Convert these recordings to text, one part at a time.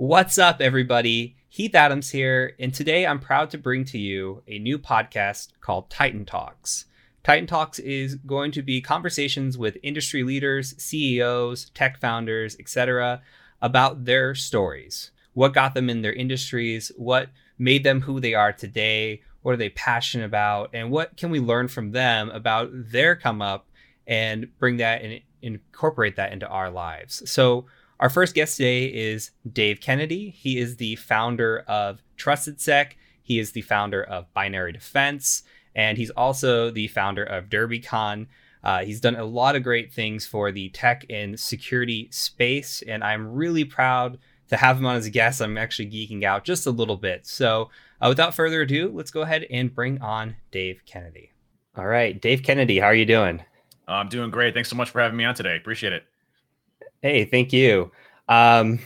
What's up, everybody? Heath Adams here, and today I'm proud to bring to you a new podcast called Titan Talks. Titan Talks is going to be conversations with industry leaders, CEOs, tech founders, etc. about their stories, what got them in their industries, what made them who they are today, what are they passionate about, and what can we learn from them about their come up and bring that and incorporate that into our lives. So our first guest today is Dave Kennedy. He is the founder of TrustedSec. He is the founder of Binary Defense, and he's also the founder of DerbyCon. He's done a lot of great things for the tech and security space, and I'm really proud to have him on as a guest. I'm actually geeking out just a little bit. So without further ado, let's go ahead and bring on Dave Kennedy. All right, Dave Kennedy, how are you doing? I'm doing great. Thanks so much for having me on today. Appreciate it. Hey, thank you. Been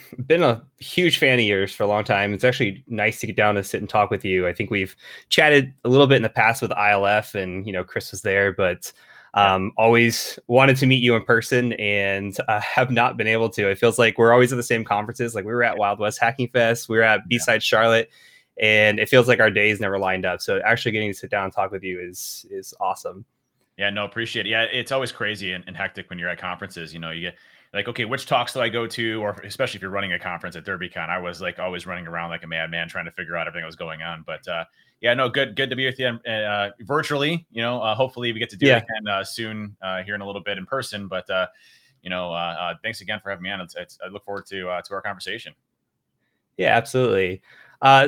a huge fan of yours for a long time. It's actually nice to get down to sit and talk with you. I think we've chatted a little bit in the past with ILF, and Chris was there, but always wanted to meet you in person and have not been able to. It feels like we're always at the same conferences. Like we were at Wild West Hacking Fest, we were at B-Side Charlotte, and it feels like our days never lined up. So actually getting to sit down and talk with you is awesome. Yeah, no, appreciate it. Yeah, it's always crazy and hectic when you're at conferences. You get like, okay, which talks do I go to? Or especially if you're running a conference at DerbyCon, I was like always running around like a madman trying to figure out everything that was going on. But good to be with you virtually. Hopefully we get to do it again soon here in a little bit in person. But thanks again for having me on. I look forward to our conversation. Yeah, absolutely.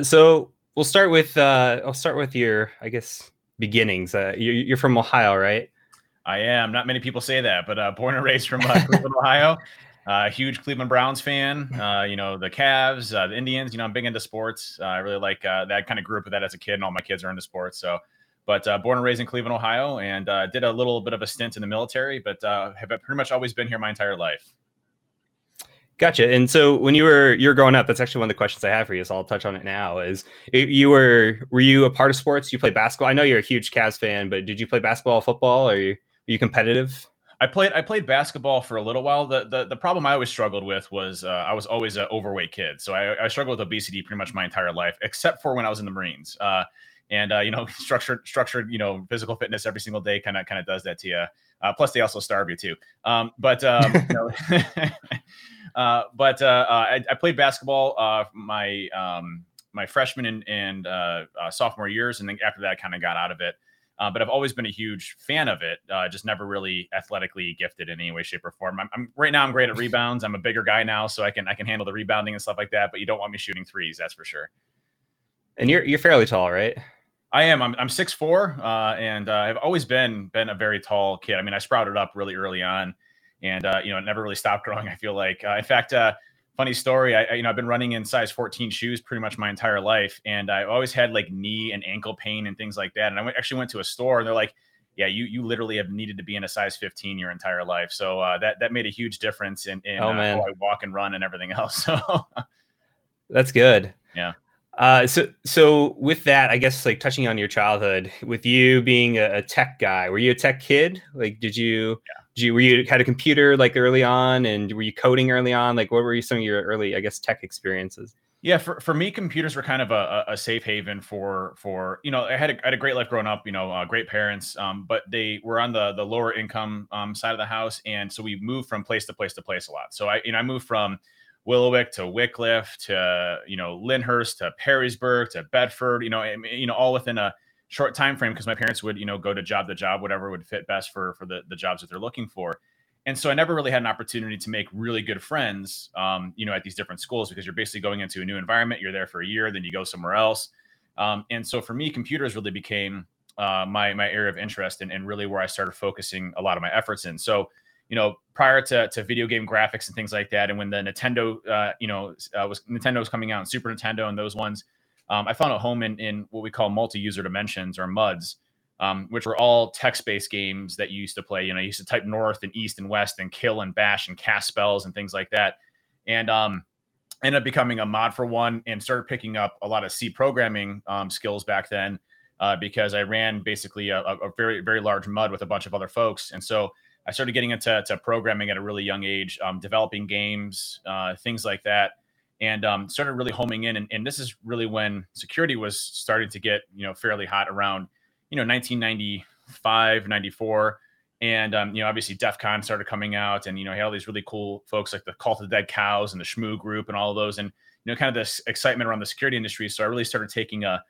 So we'll start with your, I guess, beginnings. You're from Ohio, right? I am. Not many people say that, but born and raised from Cleveland, Ohio. Huge Cleveland Browns fan. The Cavs, the Indians. I'm big into sports. I really like that. Kind of grew up with that as a kid, and all my kids are into sports. So, but born and raised in Cleveland, Ohio, and did a little bit of a stint in the military, but have pretty much always been here my entire life. Gotcha. And so when you're growing up, that's actually one of the questions I have for you. So I'll touch on it now. Were you a part of sports? You play basketball? I know you're a huge Cavs fan, but did you play basketball, football, or are you competitive? I played basketball for a little while. The problem I always struggled with was I was always an overweight kid. So I struggled with obesity pretty much my entire life, except for when I was in the Marines. Structured, physical fitness every single day kind of does that to you. Plus, they also starve you too. I played basketball my freshman and sophomore years, and then after that, I kind of got out of it. But I've always been a huge fan of it, just never really athletically gifted in any way, shape, or form. Right now I'm great at rebounds. I'm a bigger guy now, so I can handle the rebounding and stuff like that. But you don't want me shooting threes, that's for sure. And you're fairly tall, right? I am. I'm 6'4", and I've always been a very tall kid. I mean, I sprouted up really early on, and it never really stopped growing. I feel like, in fact, funny story. I've been running in size 14 shoes pretty much my entire life, and I always had like knee and ankle pain and things like that. And I went to a store, and they're like, "Yeah, you literally have needed to be in a size 15 your entire life." So that made a huge difference in how I walk and run and everything else. So that's good. Yeah. So with that, I guess like touching on your childhood, with you being a tech guy, were you a tech kid? Like, did you? Yeah. Were you had a computer like early on, and were you coding early on? Like, what were some of your early, I guess, tech experiences? Yeah, for me, computers were kind of a safe haven for I had a great life growing up, great parents, but they were on the lower income side of the house, and so we moved from place to place to place a lot. So I moved from Willowick to Wickliffe to Lynnhurst to Perrysburg to Bedford, all within a short time frame, because my parents would, go to job, whatever would fit best for the jobs that they're looking for. And so I never really had an opportunity to make really good friends, at these different schools, because you're basically going into a new environment. You're there for a year, then you go somewhere else. And so for me, computers really became my area of interest and really where I started focusing a lot of my efforts in. So, prior to video game graphics and things like that, and when the Nintendo, Nintendo was coming out, and Super Nintendo and those ones, I found a home in what we call multi-user dimensions, or MUDs, which were all text-based games that you used to play. You used to type north and east and west and kill and bash and cast spells and things like that. And ended up becoming a mod for one, and started picking up a lot of C programming skills back then, because I ran basically a very, very large MUD with a bunch of other folks. And so I started getting into programming at a really young age, developing games, things like that. and started really homing in. And this is really when security was starting to get, fairly hot around, 1995, 94. And, obviously DEF CON started coming out, and, had all these really cool folks like the Cult of the Dead Cows and the Shmoo Group and all of those. And, kind of this excitement around the security industry. So I really started taking a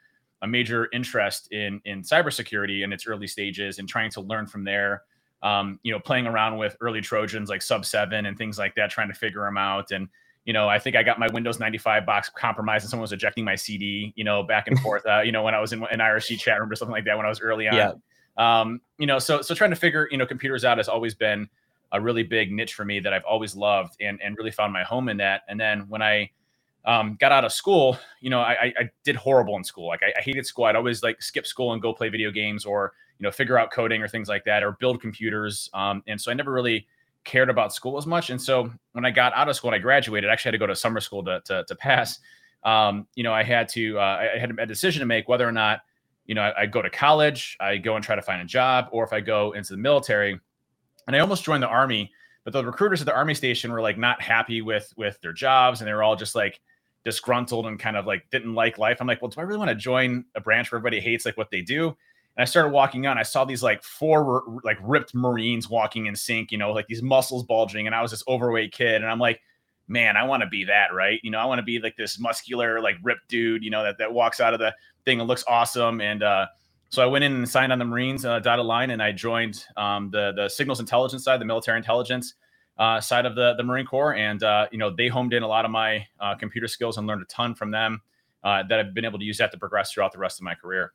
major interest in cybersecurity in its early stages and trying to learn from there, playing around with early Trojans like Sub 7 and things like that, trying to figure them out. And, I think I got my Windows 95 box compromised and someone was ejecting my CD, back and forth, when I was in an IRC chat room or something like that, when I was early on. Yeah. So trying to figure, computers out has always been a really big niche for me that I've always loved and really found my home in that. And then when I got out of school, I did horrible in school. Like I hated school. I'd always skip school and go play video games or, figure out coding or things like that, or build computers. And so I never really cared about school as much. And so when I got out of school and I graduated, I actually had to go to summer school to pass. I had a decision to make whether or not, I go to college, I go and try to find a job, or if I go into the military. And I almost joined the Army, but the recruiters at the Army station were not happy with their jobs. And they were all just disgruntled and kind of didn't like life. I'm like, well, do I really want to join a branch where everybody hates what they do? And I started walking on, I saw these four ripped Marines walking in sync, these muscles bulging. And I was this overweight kid. And I'm like, man, I want to be that, right? I want to be this muscular, ripped dude, that walks out of the thing and looks awesome. And so I went in and signed on the Marines dotted line, and I joined the signals intelligence side, the military intelligence side of the Marine Corps. And, they homed in a lot of my computer skills and learned a ton from them that I've been able to use that to progress throughout the rest of my career.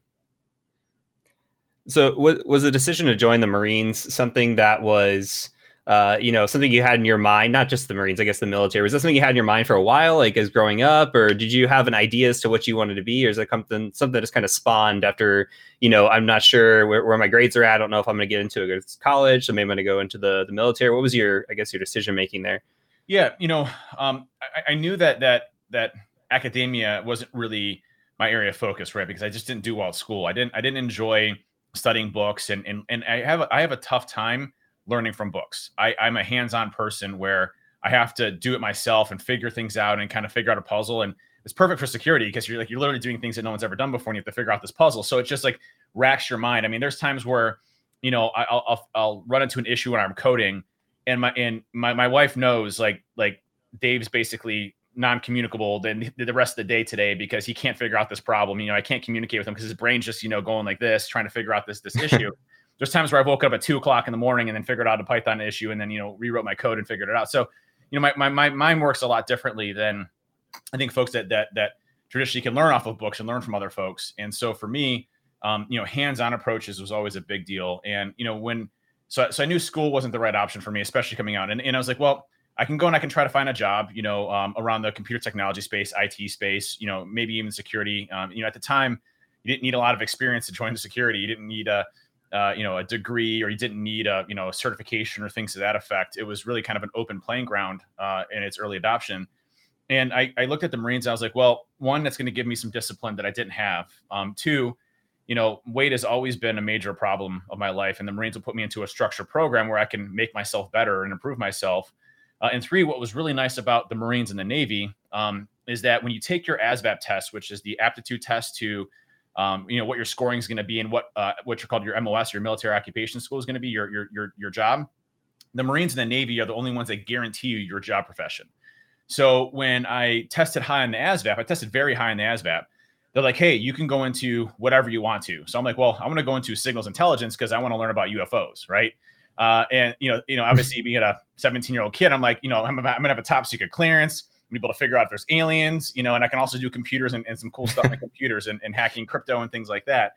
So was the decision to join the Marines something that was, something you had in your mind, not just the Marines, I guess the military, was that something you had in your mind for a while, as growing up, or did you have an idea as to what you wanted to be? Or is that something that just kind of spawned after, I'm not sure where my grades are at. I don't know if I'm going to get into college. So maybe I'm going to go into the military. What was your decision making there? Yeah. I knew that academia wasn't really my area of focus, right? Because I just didn't do well at school. I didn't enjoy studying books and I have a tough time learning from books. I'm a hands-on person where I have to do it myself and figure things out and kind of figure out a puzzle. And it's perfect for security because you're literally doing things that no one's ever done before and you have to figure out this puzzle. So it just racks your mind. I mean, there's times where, I'll run into an issue when I'm coding and my wife knows like Dave's basically non-communicable than the rest of the day today because he can't figure out this problem. I can't communicate with him because his brain's just, going like this, trying to figure out this issue. There's times where I've woken up at 2:00 in the morning and then figured out a Python issue and then, rewrote my code and figured it out. So, my mind works a lot differently than I think folks that traditionally can learn off of books and learn from other folks. And so for me, hands-on approaches was always a big deal. And, so I knew school wasn't the right option for me, especially coming out. And I was like, well, I can go and I can try to find a job, around the computer technology space, IT space, maybe even security. At the time, you didn't need a lot of experience to join the security. You didn't need a degree, or you didn't need a certification or things to that effect. It was really kind of an open playing ground in its early adoption. And I looked at the Marines. I was like, well, one, that's going to give me some discipline that I didn't have. Two, weight has always been a major problem of my life. And the Marines will put me into a structured program where I can make myself better and improve myself. And three, what was really nice about the Marines and the Navy is that when you take your ASVAB test, which is the aptitude test to what your scoring is going to be and what you're called your MOS, your military occupation school, is going to be your job. The Marines and the Navy are the only ones that guarantee you your job profession. So when I tested high on the ASVAB, they're like, hey, you can go into whatever you want to. So I'm like, well, I'm going to go into signals intelligence because I want to learn about UFOs, right? And obviously being a 17-year-old kid, I'm like, I'm going to have a top secret clearance. I'm able to figure out if there's aliens, and I can also do computers and some cool stuff on computers and hacking crypto and things like that.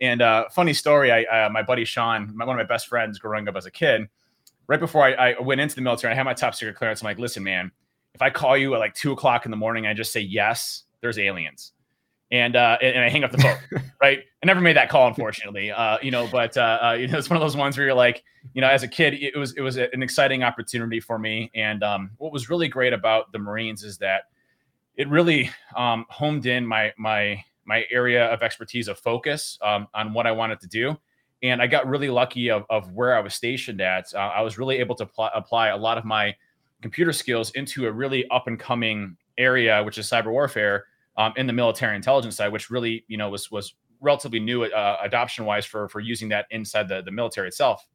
And funny story, my buddy Sean, one of my best friends growing up as a kid, right before I went into the military, I had my top secret clearance. I'm like, listen, man, if I call you at 2:00 in the morning, I just say, yes, there's aliens. And I hang up the phone, right? I never made that call, unfortunately. It's one of those ones where you're like, as a kid, it was an exciting opportunity for me. And what was really great about the Marines is that it really homed in my area of expertise, of focus on what I wanted to do. And I got really lucky of where I was stationed at. I was really able to apply a lot of my computer skills into a really up and coming area, which is cyber warfare, in the military intelligence side, which really, you know, was relatively new adoption wise for using that inside the military itself.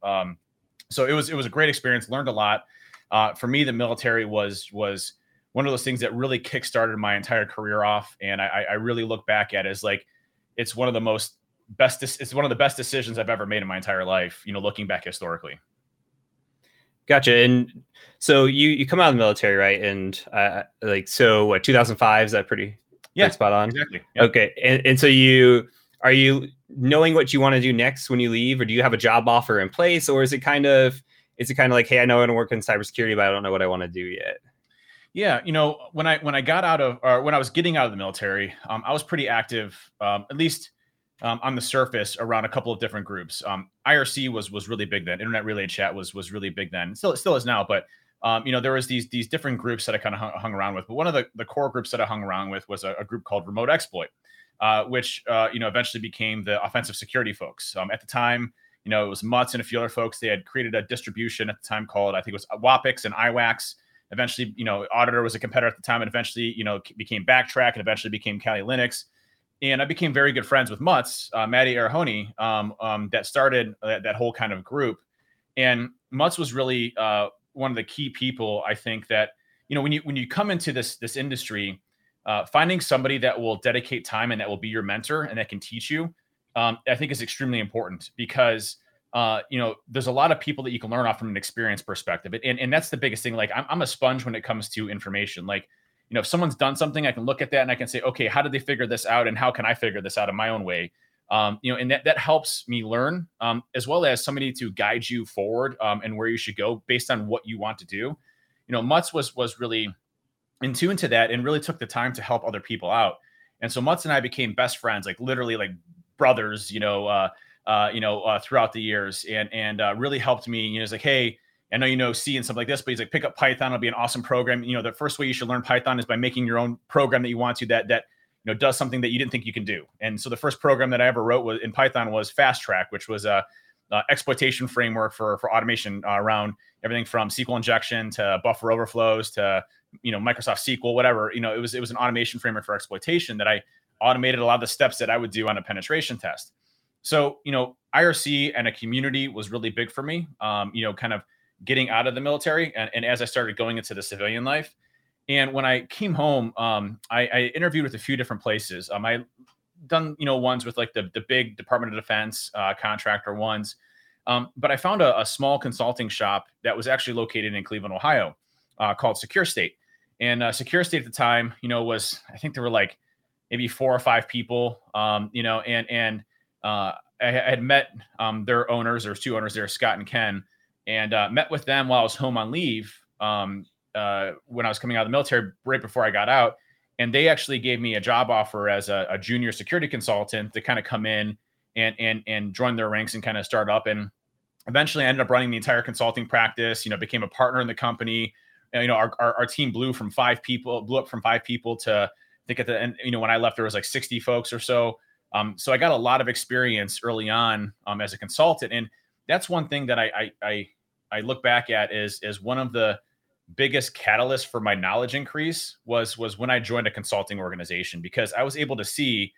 So it was a great experience, learned a lot. For me, the military was one of those things that really kickstarted my entire career off. And I really look back at it as like, it's one of the best decisions I've ever made in my entire life, you know, looking back historically. Gotcha. And so you come out of the military, right? And so what, 2005, is that pretty spot on? Exactly. Yeah. Okay. And so are you knowing what you want to do next when you leave, or do you have a job offer in place, or is it kind of like, hey, I know I want to work in cybersecurity, but I don't know what I want to do yet? Yeah, you know, when I was getting out of the military, I was pretty active, at least on the surface, around a couple of different groups. IRC was really big then. Internet Relay Chat was really big then. Still is now, but you know, there was these different groups that I kind of hung around with. But one of the core groups that I hung around with was a group called Remote Exploit, which you know, eventually became the offensive security folks. At the time, you know, it was Mutz and a few other folks. They had created a distribution at the time called, I think it was WAPIX and IWACS. Eventually, you know, Auditor was a competitor at the time, and eventually, you know, became Backtrack, and eventually became Kali Linux. And I became very good friends with Mutz, Maddie Arahoni, that started that whole kind of group. And Mutz was really one of the key people, I think, that, you know, when you come into this industry, finding somebody that will dedicate time and that will be your mentor and that can teach you, I think is extremely important, because you know, there's a lot of people that you can learn off from an experience perspective. And that's the biggest thing. Like, I'm a sponge when it comes to information. Like, you know, if someone's done something, I can look at that and I can say, okay, how did they figure this out? And how can I figure this out in my own way? You know, and that helps me learn, as well as somebody to guide you forward, and where you should go based on what you want to do. You know, Mutz was really in tune to that and really took the time to help other people out. And so Mutz and I became best friends, like literally like brothers, throughout the years, and really helped me. You know, it's like, hey, I know you know C and stuff like this, but he's like, pick up Python. It'll be an awesome program. You know, the first way you should learn Python is by making your own program that you want to, that you know, does something that you didn't think you can do. And so the first program that I ever wrote was in Python was Fast Track, which was a exploitation framework for automation around everything from SQL injection to buffer overflows to, you know, Microsoft SQL, whatever. You know, it was an automation framework for exploitation that I automated a lot of the steps that I would do on a penetration test. So, you know, IRC and a community was really big for me, you know, kind of getting out of the military and as I started going into the civilian life. And when I came home, I interviewed with a few different places. I done, you know, ones with like the big Department of Defense contractor ones. But I found a small consulting shop that was actually located in Cleveland, Ohio, called Secure State. And Secure State at the time, you know, was, I think there were like maybe 4 or 5 people, you know, and I had met their owners. There's 2 owners there, Scott and Ken, and met with them while I was home on leave when I was coming out of the military, right before I got out. And they actually gave me a job offer as a junior security consultant to kind of come in and join their ranks and kind of start up. And eventually I ended up running the entire consulting practice, you know, became a partner in the company. And, you know, our team blew up from five people to, I think at the end, you know, when I left, there was like 60 folks or so. So I got a lot of experience early on as a consultant, and that's one thing that I look back at is one of the biggest catalysts for my knowledge increase was when I joined a consulting organization, because I was able to see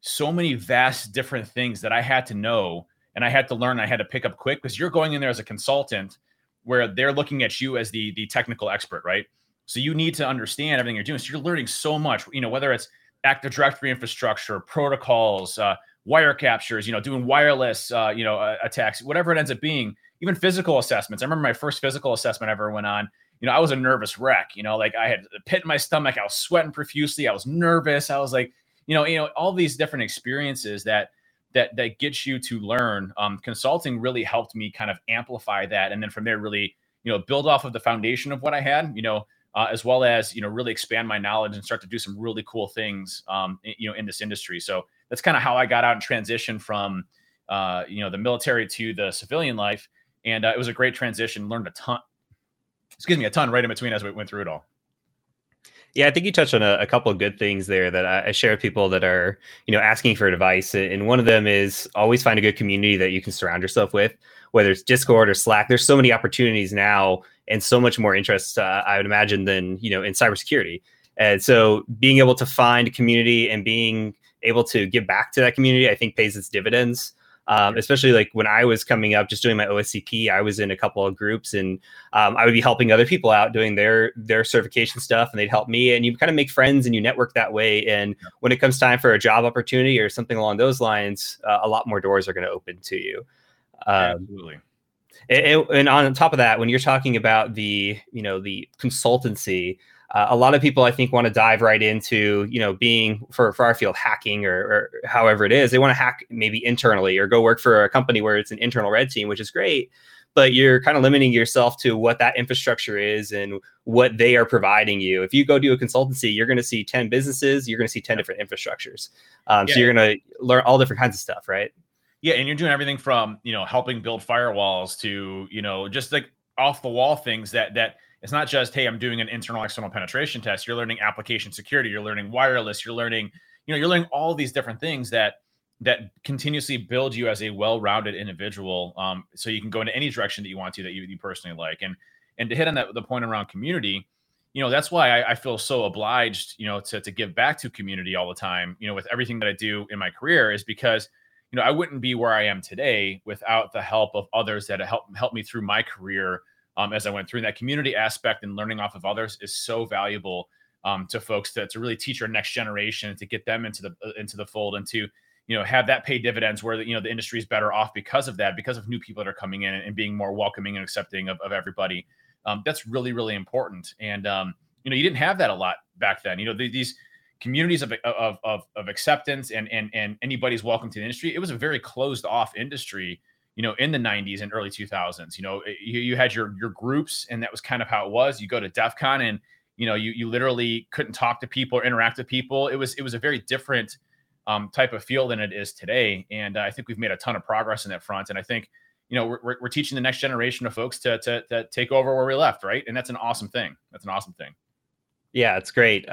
so many vast different things that I had to know and I had to learn. I had to pick up quick, because you're going in there as a consultant where they're looking at you as the technical expert, right? So you need to understand everything you're doing. So you're learning so much, you know, whether it's Active Directory infrastructure, protocols, wire captures, you know, doing wireless, you know, attacks, whatever it ends up being, even physical assessments. I remember my first physical assessment I ever went on, you know, I was a nervous wreck, you know, like I had a pit in my stomach, I was sweating profusely, I was nervous. I was like, you know, all these different experiences that get you to learn. Consulting really helped me kind of amplify that. And then from there, really, you know, build off of the foundation of what I had, you know, as well as, you know, really expand my knowledge and start to do some really cool things, you know, in this industry. So that's kind of how I got out and transitioned from, you know, the military to the civilian life. And it was a great transition, learned a ton right in between as we went through it all. Yeah, I think you touched on a couple of good things there that I share with people that are, you know, asking for advice. And one of them is always find a good community that you can surround yourself with, whether it's Discord or Slack. There's so many opportunities now and so much more interest, I would imagine, than, you know, in cybersecurity. And so being able to find community and being able to give back to that community, I think pays its dividends. Especially like when I was coming up, just doing my OSCP, I was in a couple of groups, and I would be helping other people out doing their certification stuff, and they'd help me, and you kind of make friends and you network that way. And when it comes time for a job opportunity or something along those lines, a lot more doors are going to open to you. Absolutely. And on top of that, when you're talking about the consultancy, a lot of people, I think, want to dive right into, being for our field hacking or however it is. They want to hack maybe internally or go work for a company where it's an internal red team, which is great. But you're kind of limiting yourself to what that infrastructure is and what they are providing you. If you go do a consultancy, you're going to see 10 businesses. You're going to see 10 different infrastructures. So you're going to learn all different kinds of stuff, right? Yeah. And you're doing everything from, helping build firewalls to, just like off the wall things that it's not just, hey, I'm doing an internal external penetration test. You're learning application security. You're learning wireless. You're learning, you're learning all these different things that continuously build you as a well-rounded individual. So you can go into any direction that you want to, that you personally like. And to hit on that, the point around community, that's why I feel so obliged, to give back to community all the time, with everything that I do in my career, is because, I wouldn't be where I am today without the help of others that helped me through my career. As I went through that community aspect and learning off of others is so valuable to folks to really teach our next generation, to get them into the fold, and to have that pay dividends where the industry is better off because of that, because of new people that are coming in and being more welcoming and accepting of everybody. That's really, really important. And you didn't have that a lot back then. These communities of acceptance and anybody's welcome to the industry. It was a very closed off industry. In the 90s and early 2000s, you had your groups, and that was kind of how it was. You go to DEF CON and, you literally couldn't talk to people or interact with people. It was a very different type of field than it is today. And I think we've made a ton of progress in that front. And I think, we're teaching the next generation of folks to take over where we left. Right. And that's an awesome thing. Yeah, it's great.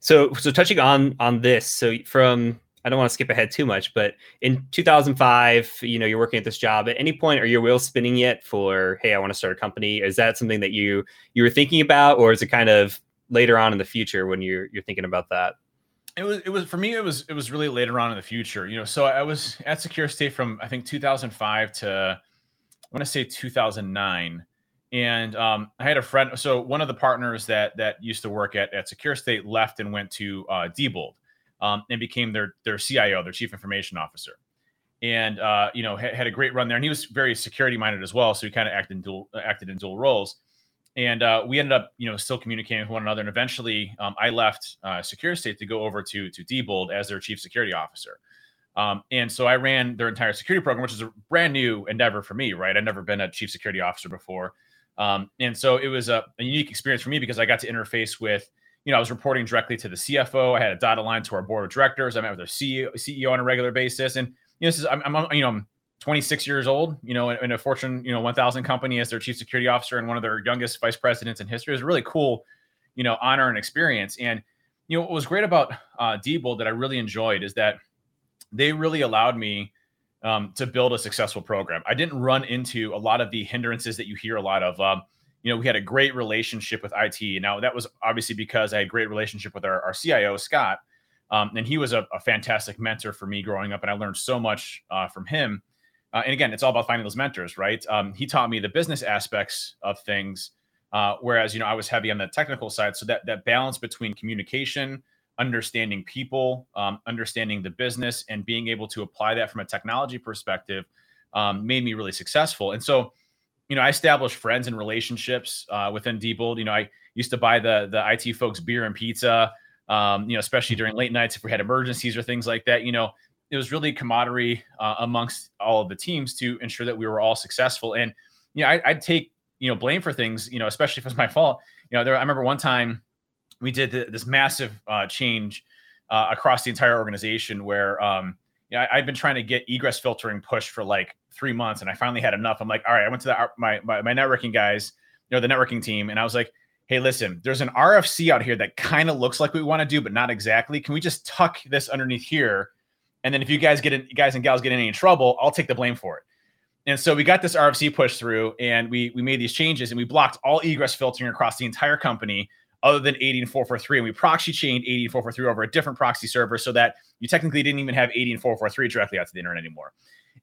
So touching on this, I don't want to skip ahead too much, but in 2005, you're working at this job. At any point, are your wheels spinning yet for, hey, I want to start a company? Is that something that you were thinking about, or is it kind of later on in the future when you're thinking about that? It was for me. It was really later on in the future. So I was at Secure State from I think 2005 to I want to say 2009, and I had a friend. So one of the partners that used to work at Secure State left and went to Diebold. And became their CIO, their chief information officer, and had a great run there. And he was very security minded as well, so he kind of acted in dual roles. And we ended up, still communicating with one another. And eventually, I left Secure State to go over to Diebold as their chief security officer. And so I ran their entire security program, which is a brand new endeavor for me. Right, I'd never been a chief security officer before, and so it was a unique experience for me because I got to interface with. I was reporting directly to the CFO. I had a dotted line to our board of directors. I met with our CEO on a regular basis. And this is I'm 26 years old. In a Fortune 1,000 company as their chief security officer and one of their youngest vice presidents in history. It was a really cool, honor and experience. And what was great about Diebold that I really enjoyed is that they really allowed me to build a successful program. I didn't run into a lot of the hindrances that you hear a lot of. We had a great relationship with IT. Now, that was obviously because I had a great relationship with our CIO, Scott, and he was a fantastic mentor for me growing up, and I learned so much from him. And again, it's all about finding those mentors, right? He taught me the business aspects of things, whereas I was heavy on the technical side. So that balance between communication, understanding people, understanding the business, and being able to apply that from a technology perspective made me really successful. And so I established friends and relationships within Diebold. I used to buy the IT folks beer and pizza, especially during late nights if we had emergencies or things like that. It was really camaraderie amongst all of the teams to ensure that we were all successful. And I'd take blame for things, especially if it was my fault. I remember one time we did this massive change across the entire organization where. I've been trying to get egress filtering pushed for like 3 months, and I finally had enough. I'm like, all right, I went to my networking guys, the networking team, and I was like, hey, listen, there's an RFC out here that kind of looks like we want to do, but not exactly. Can we just tuck this underneath here? And then if you guys get in any trouble, I'll take the blame for it. And so we got this RFC pushed through, and we made these changes, and we blocked all egress filtering across the entire company other than 80 and 443, and we proxy chained 80 and 443 over a different proxy server so that you technically didn't even have 80 and 443 directly out to the internet anymore.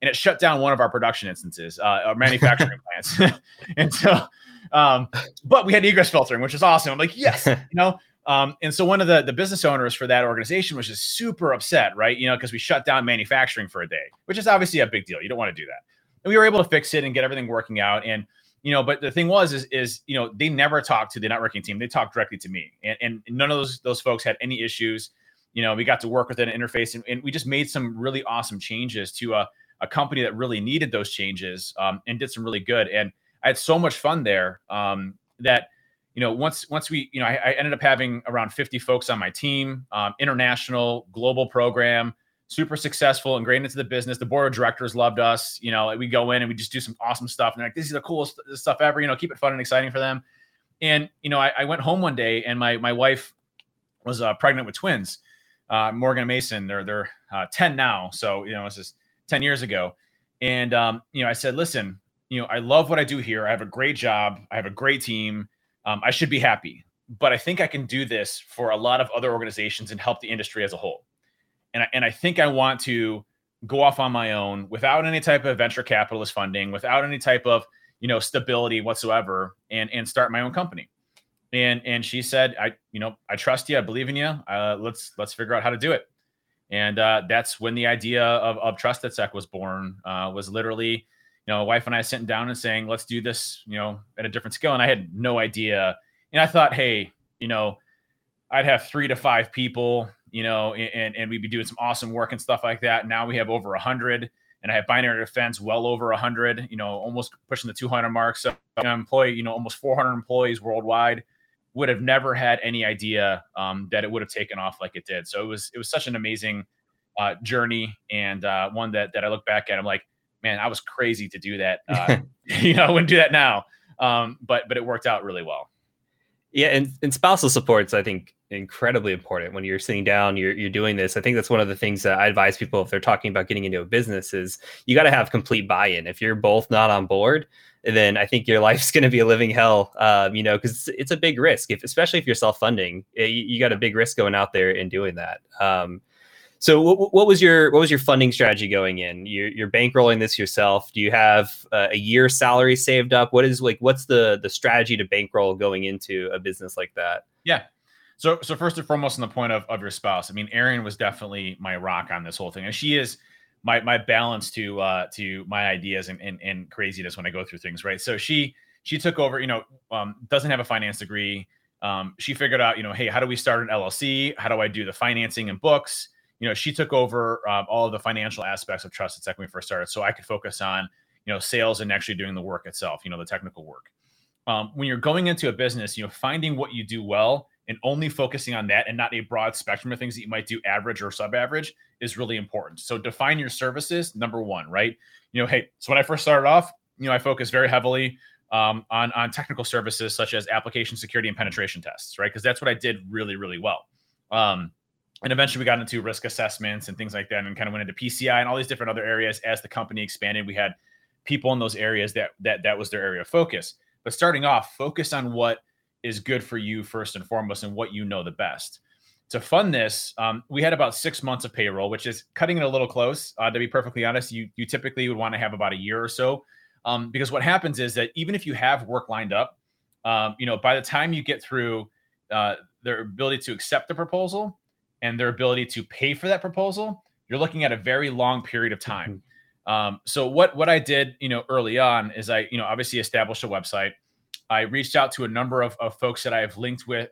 And it shut down one of our production instances, our manufacturing plants. And so, but we had egress filtering, which is awesome. I'm like, yes, you know? And so one of the business owners for that organization was just super upset, right? You know, because we shut down manufacturing for a day, which is obviously a big deal. You don't want to do that. And we were able to fix it and get everything working out. And, you know, but the thing was, is, you know, they never talked to the networking team. They talked directly to me, and none of those folks had any issues. You know, we got to work with an interface, and we just made some really awesome changes to, a company that really needed those changes, and did some really good. And I had so much fun there, that, you know, once we, you know, I ended up having around 50 folks on my team, international, global program, super successful, ingrained into the business. The board of directors loved us. You know, we go in and we just do some awesome stuff. And they're like, this is the coolest stuff ever, you know, keep it fun and exciting for them. And, you know, I went home one day, and my wife was pregnant with twins, Morgan and Mason. They're 10 now. So, you know, it's just 10 years ago. And, you know, I said, listen, you know, I love what I do here. I have a great job. I have a great team. I should be happy, but I think I can do this for a lot of other organizations and help the industry as a whole. And I think I want to go off on my own without any type of venture capitalist funding, without any type of, you know, stability whatsoever, and start my own company. And she said, I trust you. I believe in you. Let's figure out how to do it. And that's when the idea of TrustedSec was born, was literally, you know, my wife and I sitting down and saying, let's do this, you know, at a different scale. And I had no idea. And I thought, hey, you know, I'd have 3 to 5 people, you know, and we'd be doing some awesome work and stuff like that. Now we have over 100, and I have Binary Defense well over 100, you know, almost pushing the 200 mark. So an employee, you know, almost 400 employees worldwide. Would have never had any idea that it would have taken off like it did. So it was such an amazing journey, and one that I look back at. I'm like, man, I was crazy to do that. You know, I wouldn't do that now, but it worked out really well. Yeah, and spousal support's, I think, incredibly important when you're sitting down, you're doing this. I think that's one of the things that I advise people if they're talking about getting into a business is you got to have complete buy-in. If you're both not on board, then I think your life's going to be a living hell, you know, because it's a big risk, especially if you're self-funding. You got a big risk going out there and doing that. So what was your funding strategy going in? You're bankrolling this yourself. Do you have a year's salary saved up? What's the strategy to bankroll going into a business like that? Yeah. So first and foremost, on the point of your spouse, I mean, Erin was definitely my rock on this whole thing. And she is my balance to my ideas and craziness when I go through things, right? So she took over, you know, doesn't have a finance degree. She figured out, you know, hey, how do we start an LLC? How do I do the financing and books? You know, she took over all of the financial aspects of TrustedSec when we first started, so I could focus on, you know, sales and actually doing the work itself, you know, the technical work. When you're going into a business, you know, finding what you do well and only focusing on that and not a broad spectrum of things that you might do average or sub-average is really important. So define your services, number one, right? You know, hey, so when I first started off, you know, I focused very heavily on technical services such as application security and penetration tests, right? Because that's what I did really, really well. And eventually we got into risk assessments and things like that, and kind of went into PCI and all these different other areas. As the company expanded, we had people in those areas that was their area of focus. But starting off, focus on what is good for you first and foremost, and what you know the best. To fund this, we had about 6 months of payroll, which is cutting it a little close. To be perfectly honest, you typically would want to have about a year or so, because what happens is that even if you have work lined up, you know, by the time you get through their ability to accept the proposal and their ability to pay for that proposal, you're looking at a very long period of time. So what I did, you know, early on is I, you know, obviously established a website. I reached out to a number of folks that I have linked with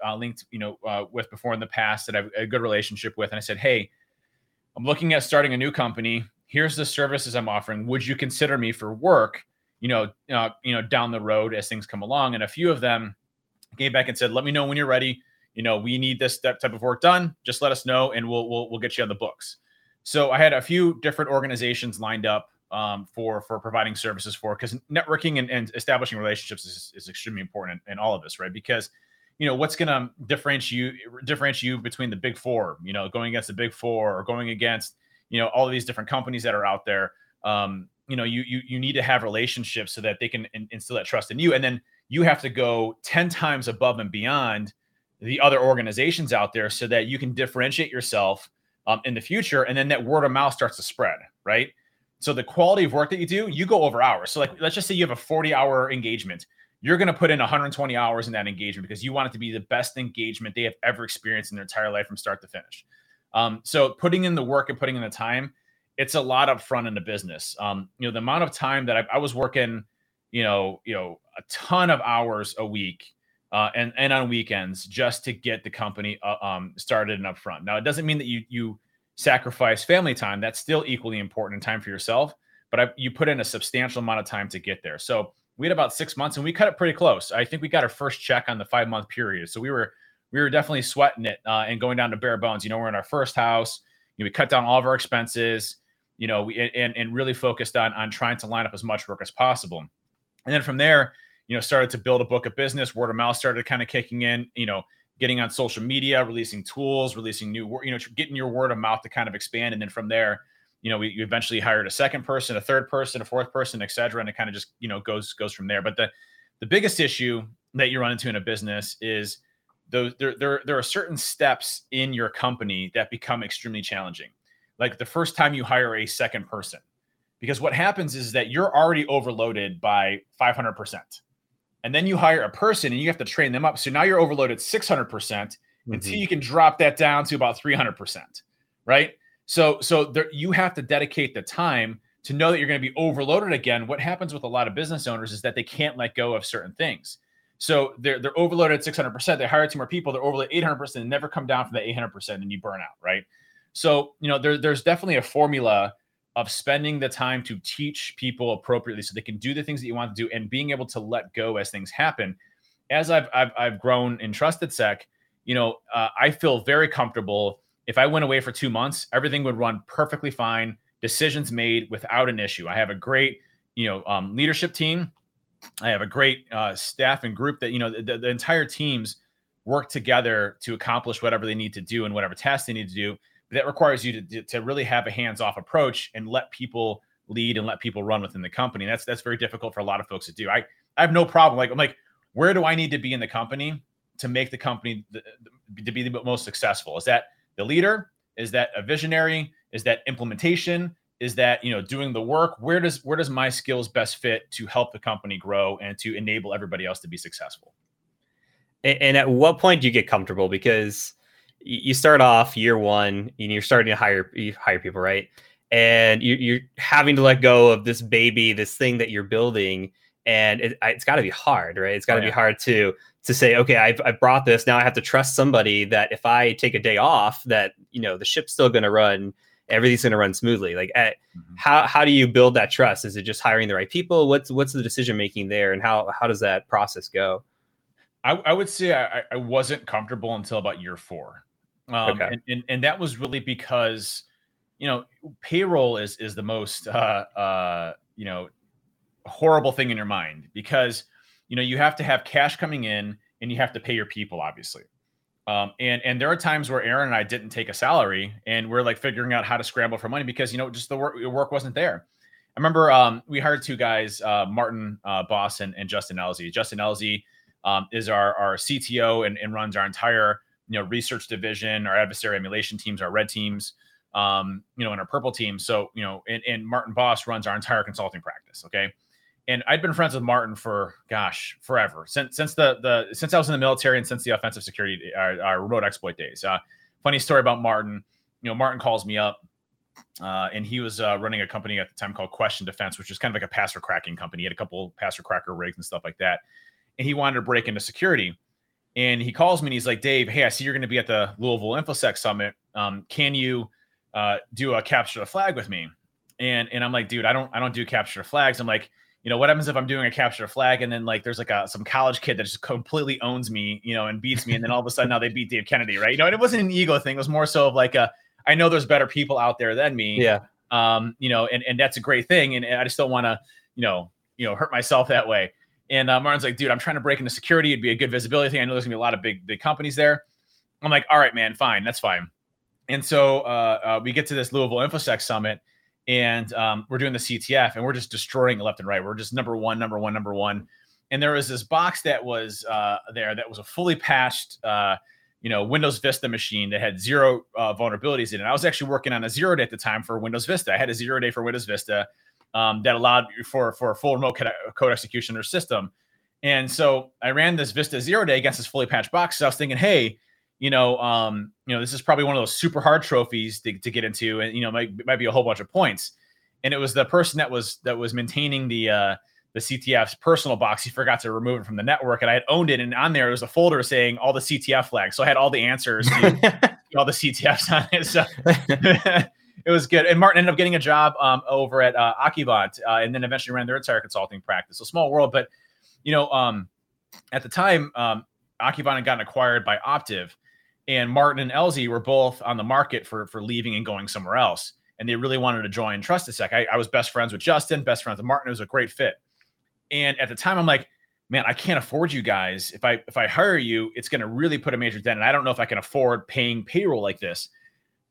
before in the past, that I have a good relationship with. And I said, hey, I'm looking at starting a new company. Here's the services I'm offering. Would you consider me for work, you know, down the road as things come along? And a few of them came back and said, let me know when you're ready. You know, we need this type of work done. Just let us know, and we'll get you on the books. So I had a few different organizations lined up for providing services for, because networking and establishing relationships is extremely important in all of this, right? Because, you know, what's going to differentiate you between the big four, you know, going against the big four, or going against, you know, all of these different companies that are out there. You know, you need to have relationships so that they can instill that trust in you, and then you have to go 10 times above and beyond the other organizations out there so that you can differentiate yourself in the future. And then that word of mouth starts to spread, right? So the quality of work that you do, you go over hours. So like, let's just say you have a 40-hour engagement. You're going to put in 120 hours in that engagement because you want it to be the best engagement they have ever experienced in their entire life from start to finish. So putting in the work and putting in the time, it's a lot up front in the business. You know, the amount of time that I was working, you know, a ton of hours a week and on weekends just to get the company started and up front. Now, it doesn't mean that you sacrifice family time. That's still equally important, in time for yourself, but you put in a substantial amount of time to get there. So we had about 6 months and we cut it pretty close. I think we got our first check on the 5-month period. So we were definitely sweating it and going down to bare bones. You know, we're in our first house. You know, we cut down all of our expenses, you know, and really focused on trying to line up as much work as possible. And then from there, you know, started to build a book of business. Word of mouth started kind of kicking in, you know, getting on social media, releasing tools, releasing new, you know, getting your word of mouth to kind of expand. And then from there, you know, we eventually hired a second person, a third person, a fourth person, et cetera. And it kind of just, you know, goes from there. But the biggest issue that you run into in a business is there are certain steps in your company that become extremely challenging. Like the first time you hire a second person, because what happens is that you're already overloaded by 500%. And then you hire a person and you have to train them up. So now you're overloaded 600% mm-hmm. until you can drop that down to about 300%, right? So there, you have to dedicate the time to know that you're going to be overloaded again. What happens with a lot of business owners is that they can't let go of certain things. So they're overloaded 600%. They hire two more people. They're overloaded 800% and never come down from that 800%, and you burn out, right? So, you know, there's definitely a formula of spending the time to teach people appropriately so they can do the things that you want to do and being able to let go as things happen. As I've grown in TrustedSec, you know, I feel very comfortable. If I went away for 2 months, everything would run perfectly fine. Decisions made without an issue. I have a great, you know, leadership team. I have a great staff and group that, you know, the entire teams work together to accomplish whatever they need to do and whatever tasks they need to do. But that requires you to really have a hands-off approach and let people lead and let people run within the company. And that's very difficult for a lot of folks to do. I have no problem. Like, I'm like, where do I need to be in the company to make the company to be the most successful? Is that the leader? Is that a visionary? Is that implementation? Is that, you know, doing the work? Where does my skills best fit to help the company grow and to enable everybody else to be successful? And at what point do you get comfortable? Because you start off year one and you're starting to hire people, right? And you're having to let go of this baby, this thing that you're building, and it's got to be hard, right? It's got to be hard to say, okay, I've brought this. Now I have to trust somebody that if I take a day off, that, you know, the ship's still going to run. Everything's going to run smoothly. Like, mm-hmm. how do you build that trust? Is it just hiring the right people? What's the decision making there, and how does that process go? I would say I wasn't comfortable until about year four, okay. And that was really because, you know, payroll is the most you know, horrible thing in your mind, because, you know, you have to have cash coming in and you have to pay your people, obviously. And there are times where Aaron and I didn't take a salary, and we're like figuring out how to scramble for money because, you know, just the work wasn't there. I remember we hired two guys, Martin Boss and Justin Elzey. Justin Elzey is our CTO and runs our entire, you know, research division, our adversary emulation teams, our red teams, you know, and our purple team. So, you know, and Martin Boss runs our entire consulting practice. Okay. And I'd been friends with Martin for, gosh, forever, since I was in the military and since the offensive security, our remote exploit days. Funny story about Martin. You know, Martin calls me up, and he was running a company at the time called Question Defense, which was kind of like a password cracking company. He had a couple password cracker rigs and stuff like that, and he wanted to break into security. And he calls me and he's like, "Dave, hey, I see you're going to be at the Louisville InfoSec Summit. Can you do a capture the flag with me?" And I'm like, "Dude, I don't do capture flags." I'm like, you know, what happens if I'm doing a capture flag and then like there's like some college kid that just completely owns me, you know, and beats me, and then all of a sudden now they beat Dave Kennedy, right? You know, and it wasn't an ego thing. It was more so of like I know there's better people out there than me. Yeah. You know, and that's a great thing, and I just don't want to, you know, hurt myself that way. And Martin's like, "Dude, I'm trying to break into security. It'd be a good visibility thing. I know there's gonna be a lot of big companies there." I'm like, "All right, man, fine, that's fine." And so we get to this Louisville InfoSec Summit. And we're doing the CTF, and we're just destroying it left and right. We're just number one. And there was this box that was there that was a fully patched you know, Windows Vista machine that had zero vulnerabilities in it. I was actually working on a 0-day at the time for Windows Vista. I had a 0-day for Windows Vista that allowed for a full remote code execution in their system. And so I ran this Vista 0-day against this fully patched box. So I was thinking, hey, you know, this is probably one of those super hard trophies to get into, and, you know, might be a whole bunch of points. And it was the person that was maintaining the CTF's personal box. He forgot to remove it from the network, and I had owned it. And on there, it was a folder saying all the CTF flags. So I had all the answers to all the CTFs on it. So it was good. And Martin ended up getting a job over at Accuvant, and then eventually ran their entire consulting practice. So small world, but, you know, at the time, Accuvant had gotten acquired by Optiv, and Martin and Elzey were both on the market for leaving and going somewhere else. And they really wanted to join TrustedSec. I was best friends with Justin, best friends with Martin. It was a great fit. And at the time, I'm like, man, I can't afford you guys. If I hire you, it's going to really put a major dent. And I don't know if I can afford paying payroll like this.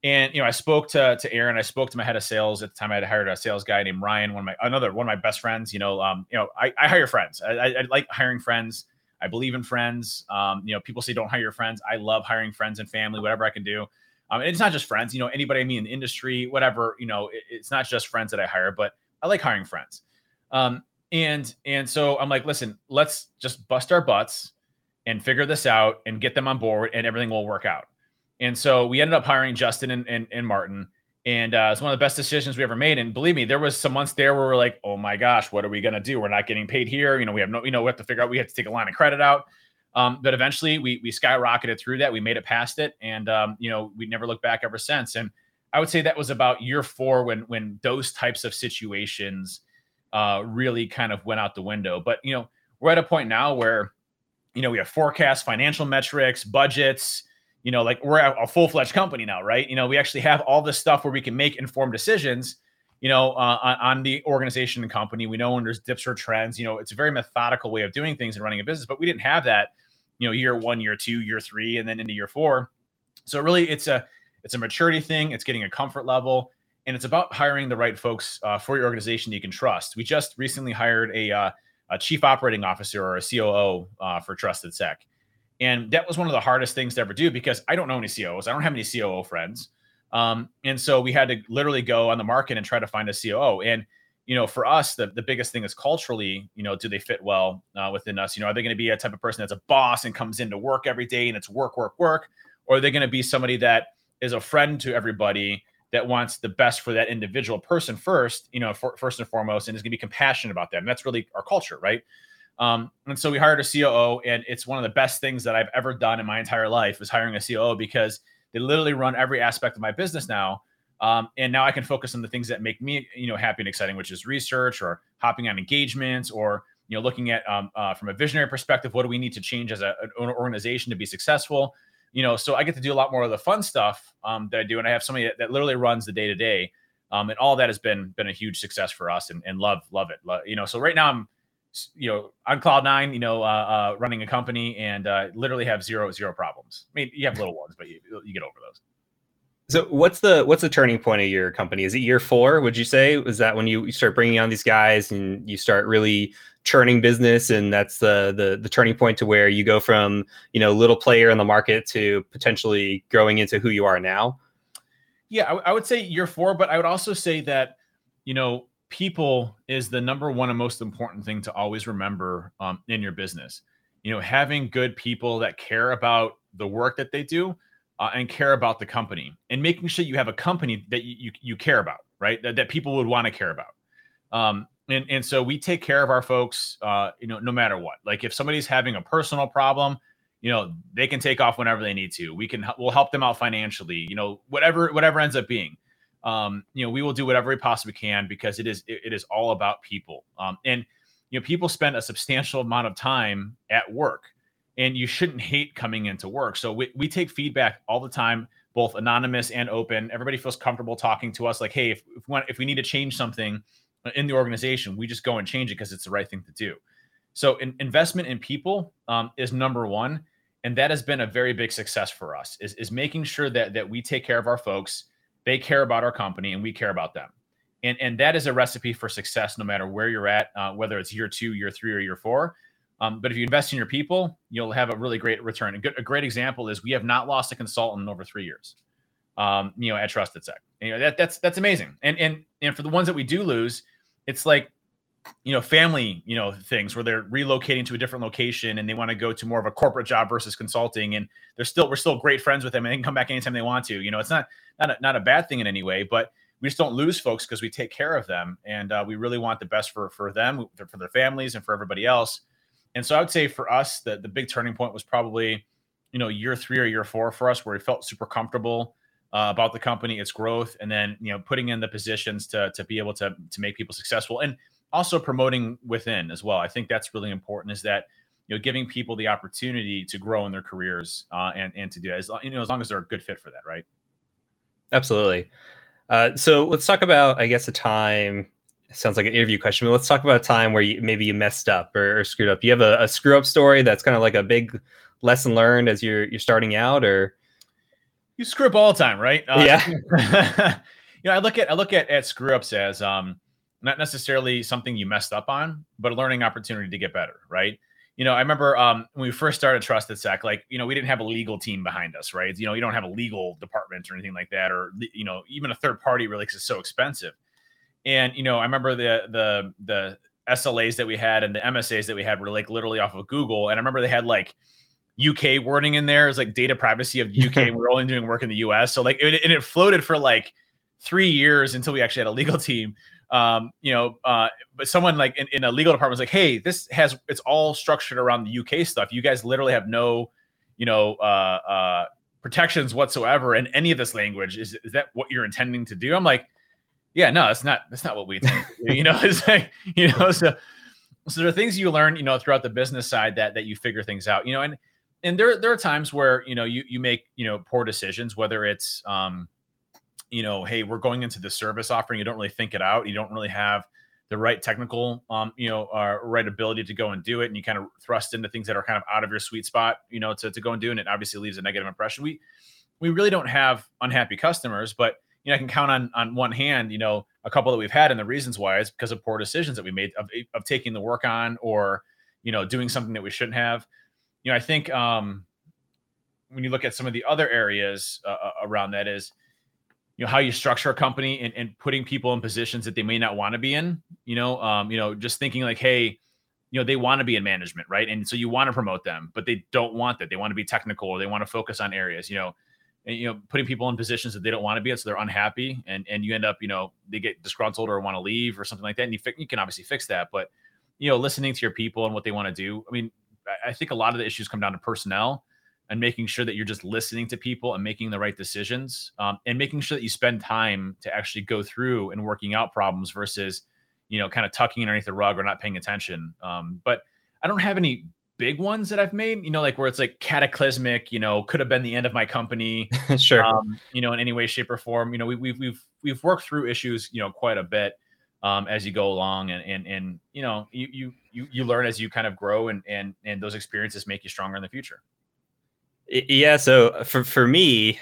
And, you know, I spoke to Aaron. I spoke to my head of sales. At the time, I had hired a sales guy named Ryan, one of my best friends. You know, I hire friends. I like hiring friends. I believe in friends. You know, people say don't hire your friends. I love hiring friends and family, whatever I can do. And it's not just friends, you know, anybody I meet in the industry, whatever, you know, it's not just friends that I hire, but I like hiring friends. And so I'm like, listen, let's just bust our butts and figure this out and get them on board, and everything will work out. And so we ended up hiring Justin and Martin. And it's one of the best decisions we ever made. And believe me, there was some months there where we're like, oh my gosh, what are we going to do? We're not getting paid here. You know, we have to figure out, we have to take a line of credit out. But eventually we skyrocketed through that. We made it past it. And, you know, we never looked back ever since. And I would say that was about year four when those types of situations really kind of went out the window. But, you know, we're at a point now where, you know, we have forecasts, financial metrics, budgets, you know, like we're a full-fledged company now, right? You know, we actually have all this stuff where we can make informed decisions, you know, on the organization and company. We know when there's dips or trends. You know, it's a very methodical way of doing things and running a business, but we didn't have that, you know, year one, year two, year three, and then into year four. So really it's a maturity thing. It's getting a comfort level, and it's about hiring the right folks for your organization that you can trust. We just recently hired a chief operating officer, or a COO, for TrustedSec. And that was one of the hardest things to ever do, because I don't know any COOs. I don't have any COO friends. And so we had to literally go on the market and try to find a COO. And, you know, for us, the biggest thing is culturally, you know, do they fit well within us? You know, are they going to be a type of person that's a boss and comes into work every day and it's work, work, work? Or are they going to be somebody that is a friend to everybody, that wants the best for that individual person first, you know, first and foremost, and is going to be compassionate about them? And that's really our culture, right? And so we hired a COO, and it's one of the best things that I've ever done in my entire life, is hiring a COO, because they literally run every aspect of my business now. And now I can focus on the things that make me, you know, happy and exciting, which is research, or hopping on engagements, or, you know, looking at, from a visionary perspective, what do we need to change as an organization to be successful? You know, so I get to do a lot more of the fun stuff that I do. And I have somebody that literally runs the day to day. And all that has been a huge success for us, and love it. You know, so right now I'm, you know, on cloud nine, you know, running a company, and literally have zero problems. I mean, you have little ones, but you get over those. So what's the turning point of your company? Is it year four, would you say? Was that when you start bringing on these guys and you start really churning business, and that's the turning point to where you go from, you know, little player in the market to potentially growing into who you are now? Yeah, I would say year four, but I would also say that, you know, people is the number one and most important thing to always remember in your business. You know, having good people that care about the work that they do and care about the company, and making sure you have a company that you care about, right? That people would want to care about. And so we take care of our folks, you know, no matter what. Like if somebody's having a personal problem, you know, they can take off whenever they need to. We'll help them out financially, you know, whatever ends up being. You know, we will do whatever we possibly can, because it is all about people. And, you know, people spend a substantial amount of time at work, and you shouldn't hate coming into work. So we take feedback all the time, both anonymous and open. Everybody feels comfortable talking to us. Like, hey, if we need to change something in the organization, we just go and change it, because it's the right thing to do. So investment in people is number one. And that has been a very big success for us, is making sure that we take care of our folks. They care about our company, and we care about them. And that is a recipe for success, no matter where you're at, whether it's year two, year three, or year four. But if you invest in your people, you'll have a really great return. A great example is we have not lost a consultant in over 3 years. At TrustedSec, that's amazing. And for the ones that we do lose, it's like, family, things where they're relocating to a different location and they want to go to more of a corporate job versus consulting. And we're still great friends with them, and they can come back anytime they want to. It's not a bad thing in any way, but we just don't lose folks because we take care of them. And we really want the best for them, for their families, and for everybody else. And so I would say for us, the big turning point was probably, year three or year four for us, where we felt super comfortable about the company, its growth, and then, putting in the positions to be able to make people successful. And also promoting within as well. I think that's really important, is that, giving people the opportunity to grow in their careers and to do that, as long as they're a good fit for that, right? Absolutely. So let's talk about, I guess, a time. It sounds like an interview question, but let's talk about a time where maybe you messed up or screwed up. Do you have a screw up story that's kind of like a big lesson learned as you're starting out, or? You screw up all the time, right? Yeah. I look at screw ups as, not necessarily something you messed up on, but a learning opportunity to get better, right? I remember when we first started TrustedSec, we didn't have a legal team behind us, right? You don't have a legal department or anything like that, or, even a third party really, because it's so expensive. And, I remember the SLAs that we had and the MSAs that we had were literally off of Google. And I remember they had UK wording in there. It was data privacy of UK. We're only doing work in the US. So it floated for 3 years until we actually had a legal team. But someone in a legal department was hey, it's all structured around the UK stuff. You guys literally have no, protections whatsoever in any of this language. Is that what you're intending to do? I'm yeah, no, that's not what we intend to do. So there are things you learn, throughout the business side that you figure things out, and there are times where, you make, poor decisions, whether it's, hey, we're going into the service offering. You don't really think it out. You don't really have the right technical, right ability to go and do it. And you kind of thrust into things that are kind of out of your sweet spot, to go and do. And it obviously leaves a negative impression. We really don't have unhappy customers, but I can count on one hand, a couple that we've had. And the reasons why is because of poor decisions that we made of taking the work on, or, doing something that we shouldn't have. I think, when you look at some of the other areas around that is, how you structure a company and putting people in positions that they may not want to be in, just thinking hey, they want to be in management, right? And so you want to promote them, but they don't want that. They want to be technical, or they want to focus on areas, and, putting people in positions that they don't want to be in. So they're unhappy and you end up, they get disgruntled or want to leave or something like that. And you can obviously fix that, but, listening to your people and what they want to do. I mean, I think a lot of the issues come down to personnel, and making sure that you're just listening to people and making the right decisions, and making sure that you spend time to actually go through and working out problems versus, kind of tucking underneath the rug or not paying attention. But I don't have any big ones that I've made, where it's cataclysmic, could have been the end of my company, sure. In any way, shape or form, we've worked through issues, quite a bit, as you go along and, you learn as you kind of grow and those experiences make you stronger in the future. Yeah. So for me,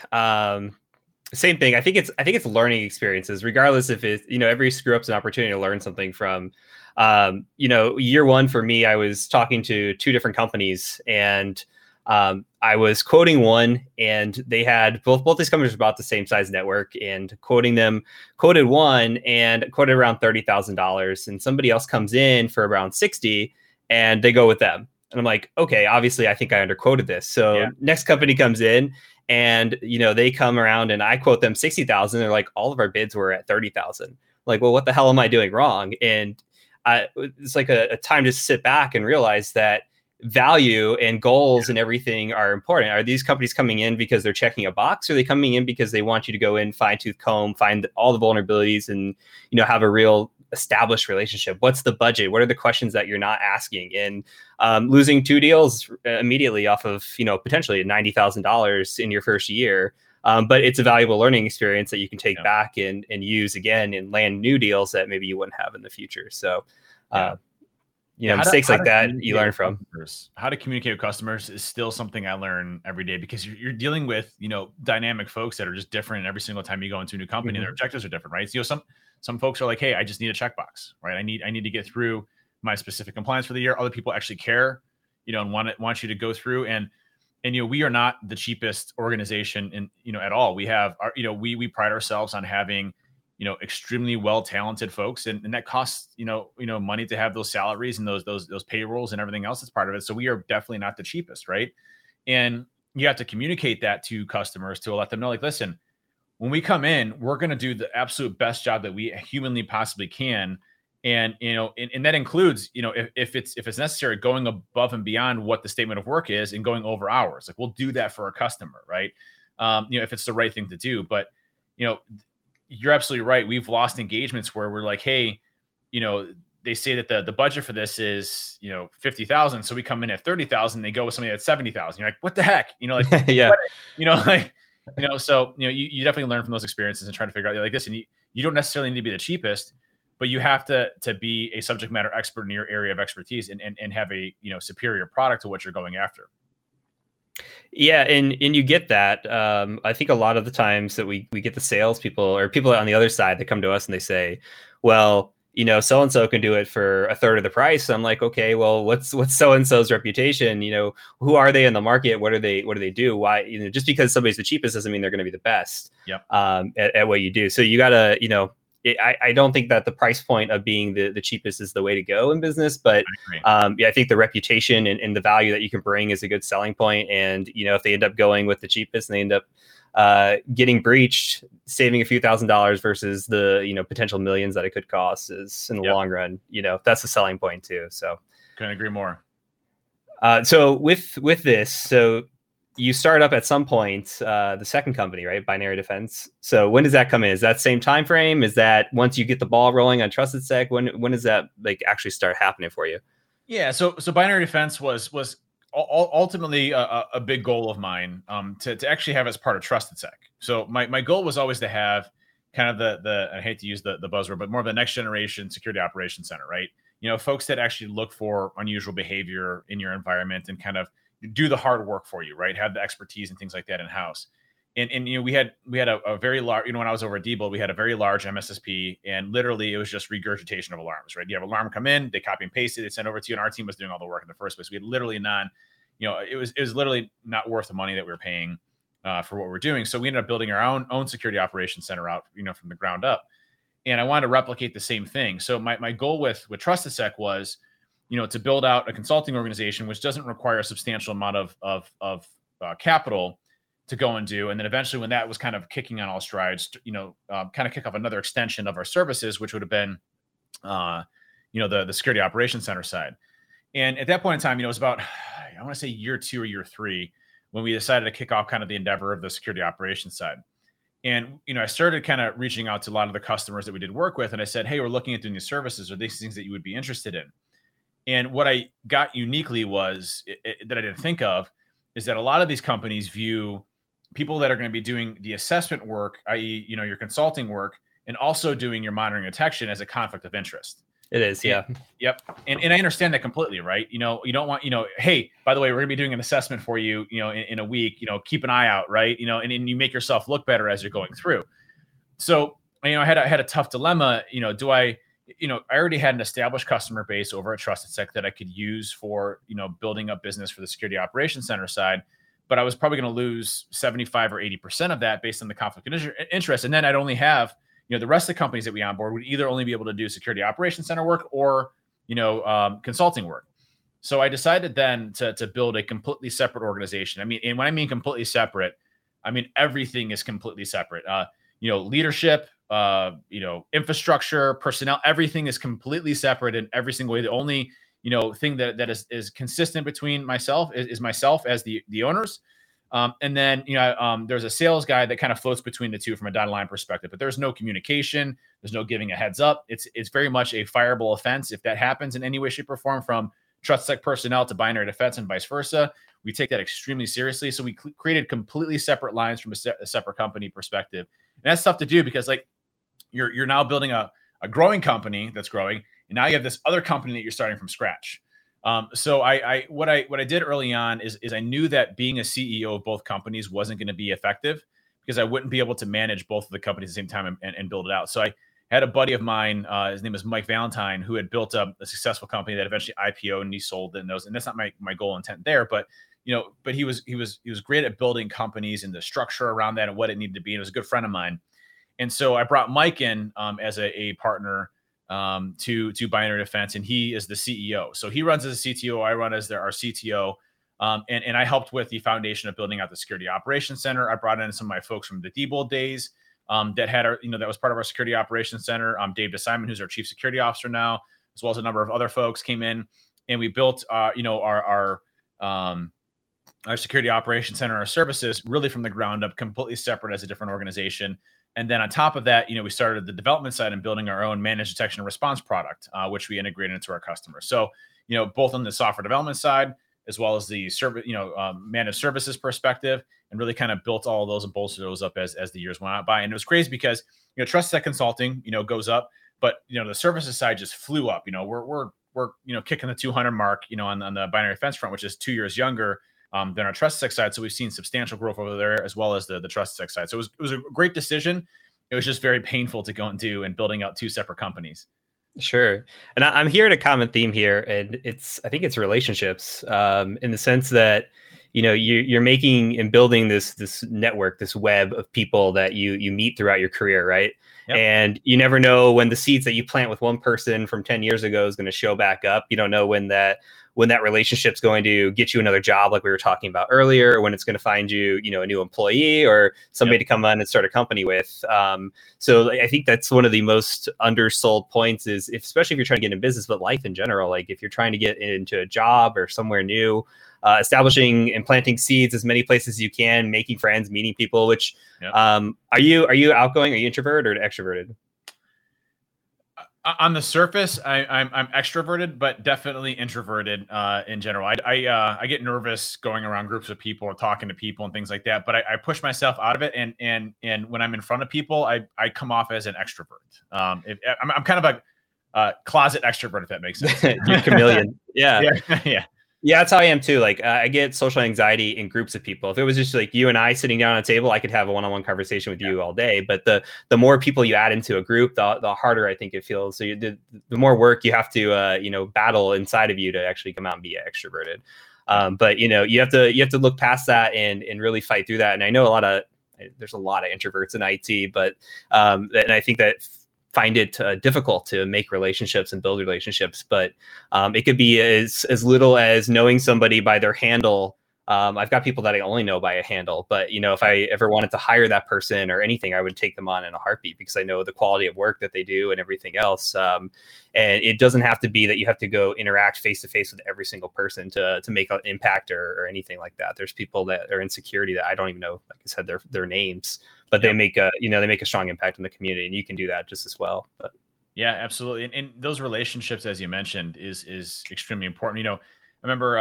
same thing. I think it's learning experiences, regardless if it's, every screw up's an opportunity to learn something from, year one for me, I was talking to two different companies and, I was quoting one and they had both these companies about the same size network, and quoted one and quoted around $30,000, and somebody else comes in for around 60 and they go with them. And I'm okay, obviously I think I underquoted this. So yeah. Next company comes in and, they come around and I quote them 60,000. They're all of our bids were at 30,000. Well, what the hell am I doing wrong? And it's a time to sit back and realize that value and goals and everything are important. Are these companies coming in because they're checking a box? Or are they coming in because they want you to go in, fine tooth comb, find all the vulnerabilities and, have a real established relationship? What's the budget? What are the questions that you're not asking? And losing two deals immediately off of, potentially $90,000 in your first year. But it's a valuable learning experience that you can take back and use again and land new deals that maybe you wouldn't have in the future. So, mistakes that you learn from. How to communicate with customers is still something I learn every day, because you're dealing with, dynamic folks that are just different. And every single time you go into a new company, mm-hmm. Their objectives are different, right? So, some folks are hey, I just need a checkbox, right? I need to get through my specific compliance for the year. Other people actually care you know, and want you to go through. And, you know, we are not the cheapest organization in, you know, at all. We have our, you know, we pride ourselves on having, you know, extremely well talented folks, and that costs, you know, money to have those salaries and those payrolls and everything else that's part of it. So we are definitely not the cheapest. Right. And you have to communicate that to customers to let them know, like, listen, when we come in, we're going to do the absolute best job that we humanly possibly can. And, you know, and that includes, you know, if it's necessary, going above and beyond what the statement of work is and going over hours. Like, we'll do that for our customer. Right. You know, if it's the right thing to do, but, you know, you're absolutely right. We've lost engagements where we're like, hey, you know, they say that the budget for this is, you know, 50,000. So we come in at 30,000. They go with somebody at 70,000. You're like, what the heck? You know, like, yeah, you know, like, you know, so, you know, you definitely learn from those experiences and try to figure out like this. And you don't necessarily need to be the cheapest, but you have to be a subject matter expert in your area of expertise and have a, you know, superior product to what you're going after. Yeah. And you get that. I think a lot of the times that we get the salespeople or people on the other side that come to us and they say, well, you know, so-and-so can do it for a third of the price. I'm like, okay, well, what's so-and-so's reputation? You know, who are they in the market? What do they do? Why, you know, just because somebody's the cheapest doesn't mean they're going to be the best at what you do. So you gotta, you know, I don't think that the price point of being the cheapest is the way to go in business, but I think the reputation and the value that you can bring is a good selling point. And, you know, if they end up going with the cheapest and they end up getting breached, saving a few $1,000 versus the, you know, potential millions that it could cost is in the long run, you know, that's a selling point too. So couldn't agree more. So with this, so you start up at some point, the second company, right? Binary Defense. So when does that come in? Is that same time frame? Is that once you get the ball rolling on TrustedSec? When does that like actually start happening for you? Yeah. So Binary Defense was ultimately a big goal of mine, to actually have as part of TrustedSec. So my goal was always to have kind of the I hate to use the buzzword, but more of the next generation security operations center, right? You know, folks that actually look for unusual behavior in your environment and kind of do the hard work for you, right? Have the expertise and things like that in house. And you know, we had a very large, you know, when I was over at Diebold, we had a very large MSSP, and literally it was just regurgitation of alarms, right? You have an alarm come in, they copy and paste it, it's sent over to you, and our team was doing all the work in the first place. We had literally it was literally not worth the money that we were paying for what we were doing. So we ended up building our own security operations center out, you know, from the ground up. And I wanted to replicate the same thing. So my goal with TrustedSec was, you know, to build out a consulting organization, which doesn't require a substantial amount of capital to go and do. And then eventually when that was kind of kicking on all strides, you know, kind of kick off another extension of our services, which would have been, you know, the security operations center side. And at that point in time, you know, it was about, I want to say year two or year three, when we decided to kick off kind of the endeavor of the security operations side. And, you know, I started kind of reaching out to a lot of the customers that we did work with. And I said, hey, we're looking at doing these services, or these things that you would be interested in. And what I got uniquely was that I didn't think of is that a lot of these companies view people that are going to be doing the assessment work, i.e., you know, your consulting work, and also doing your monitoring and detection as a conflict of interest. It is. Yeah. Yep. And I understand that completely. Right. You know, you don't want, you know, hey, by the way, we're gonna be doing an assessment for you, you know, in a week, you know, keep an eye out. Right. You know, and you make yourself look better as you're going through. So, you know, I had a tough dilemma. You know, I already had an established customer base over at TrustedSec that I could use for, you know, building up business for the security operations center side, but I was probably going to lose 75 or 80% of that based on the conflict of interest. And then I'd only have, you know, the rest of the companies that we onboard would either only be able to do security operations center work or, you know, consulting work. So I decided then to build a completely separate organization. I mean, and when I mean completely separate, I mean, everything is completely separate. You know, leadership, you know, infrastructure, personnel, everything is completely separate in every single way. The only, you know, thing that is consistent between myself is myself as the owners. And then, you know, there's a sales guy that kind of floats between the two from a dotted line perspective, but there's no communication. There's no giving a heads up. It's very much a fireable offense. If that happens in any way, shape, or form from TrustedSec personnel to Binary Defense and vice versa, we take that extremely seriously. So we created completely separate lines from a separate company perspective. And that's tough to do because, like, you're now building a growing company that's growing, and now you have this other company that you're starting from scratch. So what I did early on is I knew that being a CEO of both companies wasn't going to be effective because I wouldn't be able to manage both of the companies at the same time and build it out. So I I had a buddy of mine, his name was Mike Valentine, who had built up a successful company that eventually IPO'd and he sold it. And that's not my goal intent there, but you know, but he was great at building companies and the structure around that and what it needed to be. And it was a good friend of mine. And so I brought Mike in as a partner to Binary Defense, and he is the CEO. So he runs as a CTO, I run as our CTO, and I helped with the foundation of building out the Security Operations Center. I brought in some of my folks from the Diebold days that had our, that was part of our Security Operations Center. Dave DeSimon, who's our Chief Security Officer now, as well as a number of other folks came in, and we built, our Security Operations Center, our services really from the ground up, completely separate as a different organization. And then on top of that, we started the development side and building our own managed detection and response product, which we integrated into our customers. So, both on the software development side, as well as the service, managed services perspective, and really kind of built all of those and bolstered those up as the years went by. And it was crazy because, TrustedSec Consulting, goes up, but, the services side just flew up. We're kicking the 200 mark, on the Binary Defense front, which is 2 years younger than our TrustedSec side. So we've seen substantial growth over there, as well as the TrustedSec side. So it was a great decision. It was just very painful to go and do and building out two separate companies. Sure. And I'm hearing a common theme here, and I think it's relationships, in the sense that, you're making and building this network, this web of people that you meet throughout your career, right? Yep. And you never know when the seeds that you plant with one person from 10 years ago is going to show back up. You don't know when that relationship's going to get you another job, like we were talking about earlier, or when it's going to find you, a new employee or somebody to come on and start a company with. So I think that's one of the most undersold points is, especially if you're trying to get in business, but life in general, like if you're trying to get into a job or somewhere new, establishing and planting seeds as many places as you can, making friends, meeting people, which, are you outgoing? Are you introvert or extroverted? On the surface, I'm extroverted, but definitely introverted in general. I get nervous going around groups of people or talking to people and things like that. But I push myself out of it, and when I'm in front of people, I come off as an extrovert. I'm kind of a closet extrovert, if that makes sense. You're chameleon. Yeah. Yeah, that's how I am too. Like I get social anxiety in groups of people. If it was just like you and I sitting down at a table, I could have a one-on-one conversation with you all day. But the more people you add into a group, the harder I think it feels. So the more work you have to battle inside of you to actually come out and be extroverted. But you have to look past that and really fight through that. And I know there's a lot of introverts in IT, but and I think that find it difficult to make relationships and build relationships, but it could be as little as knowing somebody by their handle. I've got people that I only know by a handle, but if I ever wanted to hire that person or anything, I would take them on in a heartbeat because I know the quality of work that they do and everything else. And it doesn't have to be that you have to go interact face to face with every single person to make an impact or anything like that. There's people that are in security that I don't even know, like I said, their names, but they make a strong impact in the community, and you can do that just as well. But yeah, absolutely. And those relationships, as you mentioned, is extremely important. I remember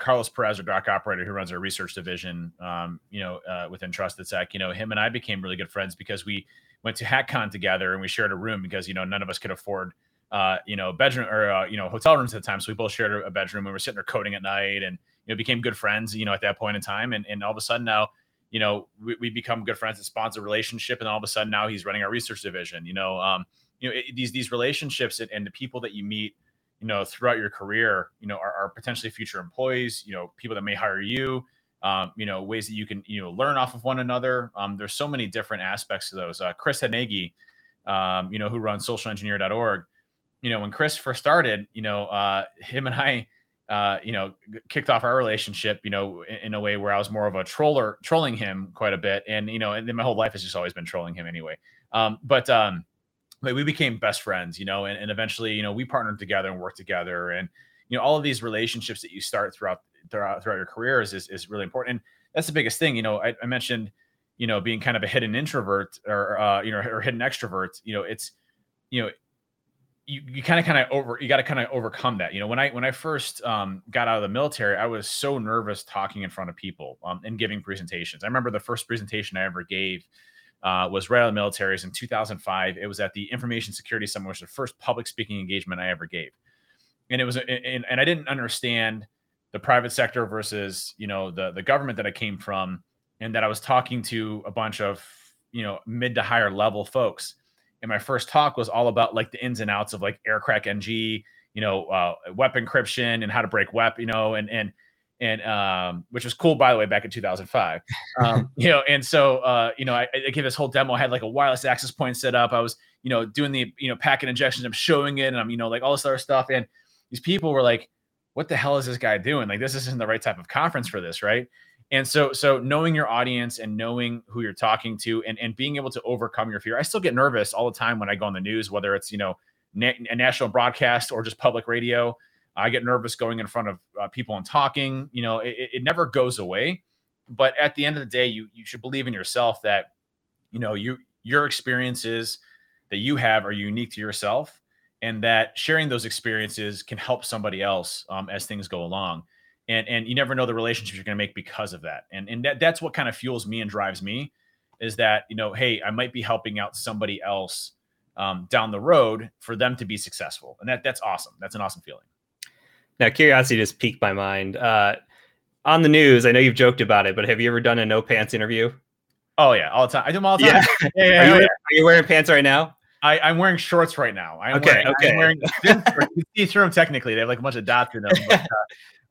Carlos Perez, our doc operator who runs our research division, within TrustedSec, him and I became really good friends because we went to HackCon together and we shared a room because, none of us could afford, bedroom or, hotel rooms at the time. So we both shared a bedroom. We were sitting there coding at night and, became good friends, at that point in time. And all of a sudden now, we become good friends and sponsor a relationship. And all of a sudden now he's running our research division, these relationships and the people that you meet, throughout your career, are potentially future employees, people that may hire you, ways that you can, learn off of one another. There's so many different aspects to those. Chris Hanegi, who runs socialengineer.org, when Chris first started, him and I, kicked off our relationship, in a way where I was more of a trolling him quite a bit. And, and then my whole life has just always been trolling him anyway. But we became best friends, and eventually, we partnered together and worked together, and, all of these relationships that you start throughout your career is really important. And that's the biggest thing, I mentioned, being kind of a hidden introvert or hidden extrovert, it's, you you got to kind of overcome that. When I first got out of the military, I was so nervous talking in front of people and giving presentations. I remember the first presentation I ever gave, was right out of the military in 2005. It was at the Information Security Summit, which was the first public speaking engagement I ever gave. And it was, and I didn't understand the private sector versus, the government that I came from, and that I was talking to a bunch of, mid to higher level folks. And my first talk was all about like the ins and outs of like aircrack NG, you know, web encryption and how to break web, you know, and which was cool, by the way, back in 2005, you know, and so, you know, I gave this whole demo. I had like a wireless access point set up. I was, you know, doing the, you know, packet injections. I'm showing it and I'm, you know, like all this other stuff. And these people were like, what the hell is this guy doing? Like, this isn't the right type of conference for this. Right. And so knowing your audience and knowing who you're talking to and being able to overcome your fear. I still get nervous all the time when I go on the news, whether it's, you know, a national broadcast or just public radio. I get nervous going in front of people and talking. You know, it never goes away. But at the end of the day, you should believe in yourself that, you know, your experiences that you have are unique to yourself, and that sharing those experiences can help somebody else as things go along. And you never know the relationships you're going to make because of that. And that's what kind of fuels me and drives me, is that, you know, hey, I might be helping out somebody else down the road for them to be successful. And that's awesome. That's an awesome feeling. Now, curiosity just piqued my mind. On the news, I know you've joked about it, but have you ever done a no pants interview? Oh, yeah, all the time. I do them all the time. Yeah. Are you wearing pants right now? I'm wearing shorts right now. I'm wearing you can see through them technically. They have like a bunch of dots in them. But,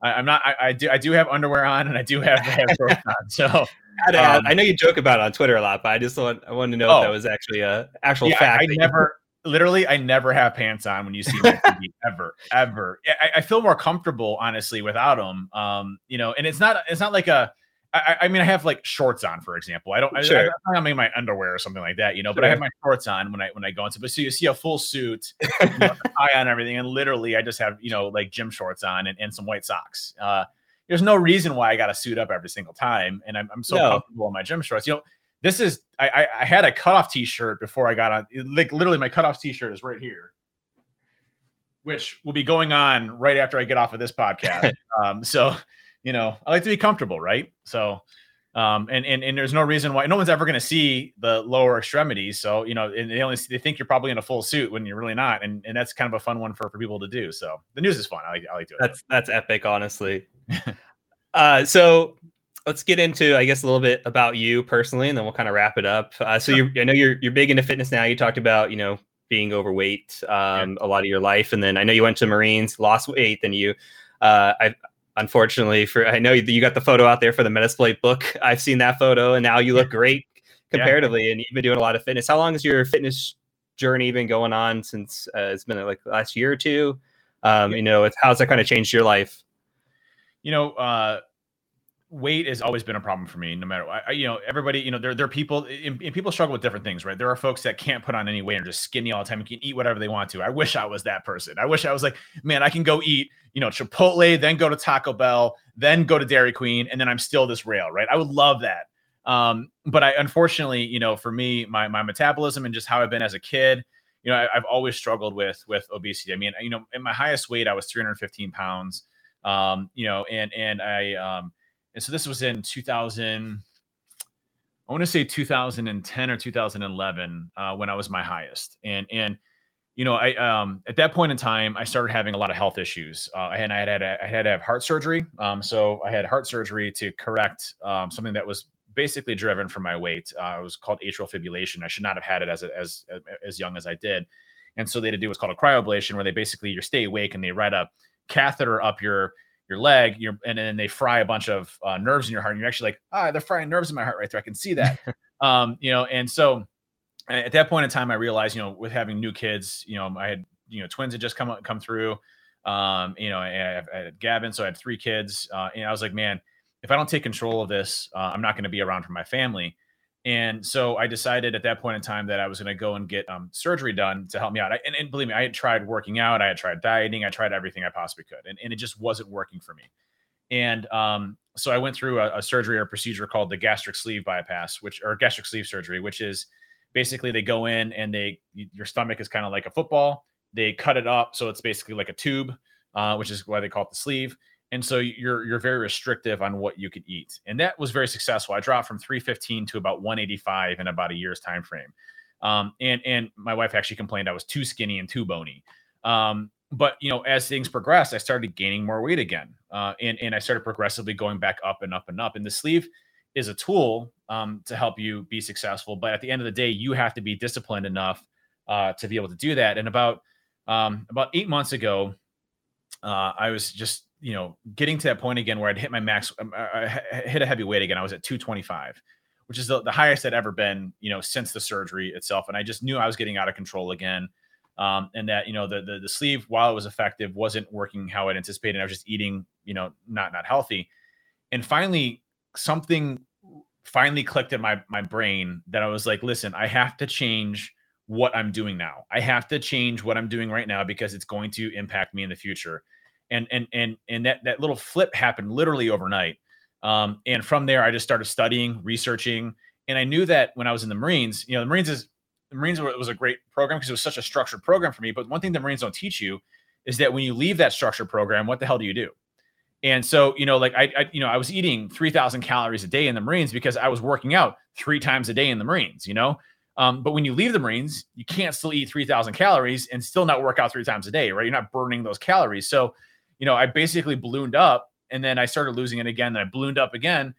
I do have underwear on, and I do have shorts on. So I know you joke about it on Twitter a lot, but I just wanted to know if that was actually a fact. I never have pants on when you see me ever. I feel more comfortable, honestly, without them. You know, and it's not like I have like shorts on, for example. I'm not in my underwear or something like that, you know, sure. But I have my shorts on when I go into, but so you see a full suit, you know, tie on everything. And literally I just have, you know, like gym shorts on and some white socks. There's no reason why I got to suit up every single time. And I'm so comfortable in my gym shorts, you know. This is, I had a cutoff t-shirt before I got on, like literally my cutoff t-shirt is right here, which will be going on right after I get off of this podcast. So, you know, I like to be comfortable, right? So, and there's no reason why, no one's ever going to see the lower extremities. So, you know, and they think you're probably in a full suit when you're really not. And that's kind of a fun one for people to do. So the news is fun. I like doing it. That's epic, honestly. So let's get into, I guess, a little bit about you personally, and then we'll kind of wrap it up. I know you're big into fitness now. You talked about, you know, being overweight a lot of your life, and then I know you went to the Marines, lost weight, then you. I know you got the photo out there for the Metasploit book. I've seen that photo, and now you look great comparatively, and you've been doing a lot of fitness. How long has your fitness journey been going on since? It's been like the last year or two. You know, how's that kind of changed your life? You know. Weight has always been a problem for me, no matter what. You know, everybody, you know, there are people, and people struggle with different things, right? There are folks that can't put on any weight and are just skinny all the time and can eat whatever they want to. I wish I was that person. I wish I was like, man, I can go eat, you know, Chipotle, then go to Taco Bell, then go to Dairy Queen, and then I'm still this rail, right? I would love that. But I, unfortunately, you know, for me, my metabolism and just how I've been as a kid, you know, I've always struggled with obesity. I mean, you know, in my highest weight, I was 315 pounds, you know, and so this was in 2010 or 2011 when I was my highest. And you know, I at that point in time, I started having a lot of health issues, and I had to have heart surgery. So I had heart surgery to correct something that was basically driven from my weight. It was called atrial fibrillation. I should not have had it as young as I did. And so they had to do what's called a cryoablation, where they basically you stay awake and they ride a catheter up your leg, and then they fry a bunch of nerves in your heart, and you're actually like, they're frying nerves in my heart right there. I can see that. You know, and so at that point in time, I realized, you know, with having new kids, you know, I had, you know, twins had just come through, you know, and I had Gavin, so I had three kids, and I was like, man, if I don't take control of this, I'm not going to be around for my family. And so I decided at that point in time that I was going to go and get surgery done to help me out. And believe me, I had tried working out. I had tried dieting. I tried everything I possibly could. And it just wasn't working for me. And so I went through a surgery or procedure called the gastric sleeve bypass, or gastric sleeve surgery, which is basically they go in and your stomach is kind of like a football. They cut it up. So it's basically like a tube, which is why they call it the sleeve. And so you're very restrictive on what you could eat. And that was very successful. I dropped from 315 to about 185 in about a year's time frame. And my wife actually complained I was too skinny and too bony. But, you know, as things progressed, I started gaining more weight again. And I started progressively going back up and up and up. And the sleeve is a tool to help you be successful. But at the end of the day, you have to be disciplined enough to be able to do that. And about 8 months ago, I was just, getting to that point again where I'd hit my max, I hit a heavy weight again. I was at 225, which is the highest I'd ever been, since the surgery itself. And I just knew I was getting out of control again. And that, the sleeve, while it was effective, wasn't working how I'd anticipated. I was just eating, not healthy. And finally, something clicked in my brain that I was like, listen, I have to change what I'm doing now. I have to change what I'm doing right now because it's going to impact me in the future. And that little flip happened literally overnight. And from there, I just started studying, researching. And I knew that when I was in the Marines, the Marines was a great program because it was such a structured program for me. But one thing the Marines don't teach you is that when you leave that structured program, what the hell do you do? And so, I was eating 3,000 calories a day in the Marines because I was working out 3 times a day in the Marines, But when you leave the Marines, you can't still eat 3,000 calories and still not work out 3 times a day, right? You're not burning those calories. So, I basically ballooned up and then I started losing it again. Then I ballooned up again.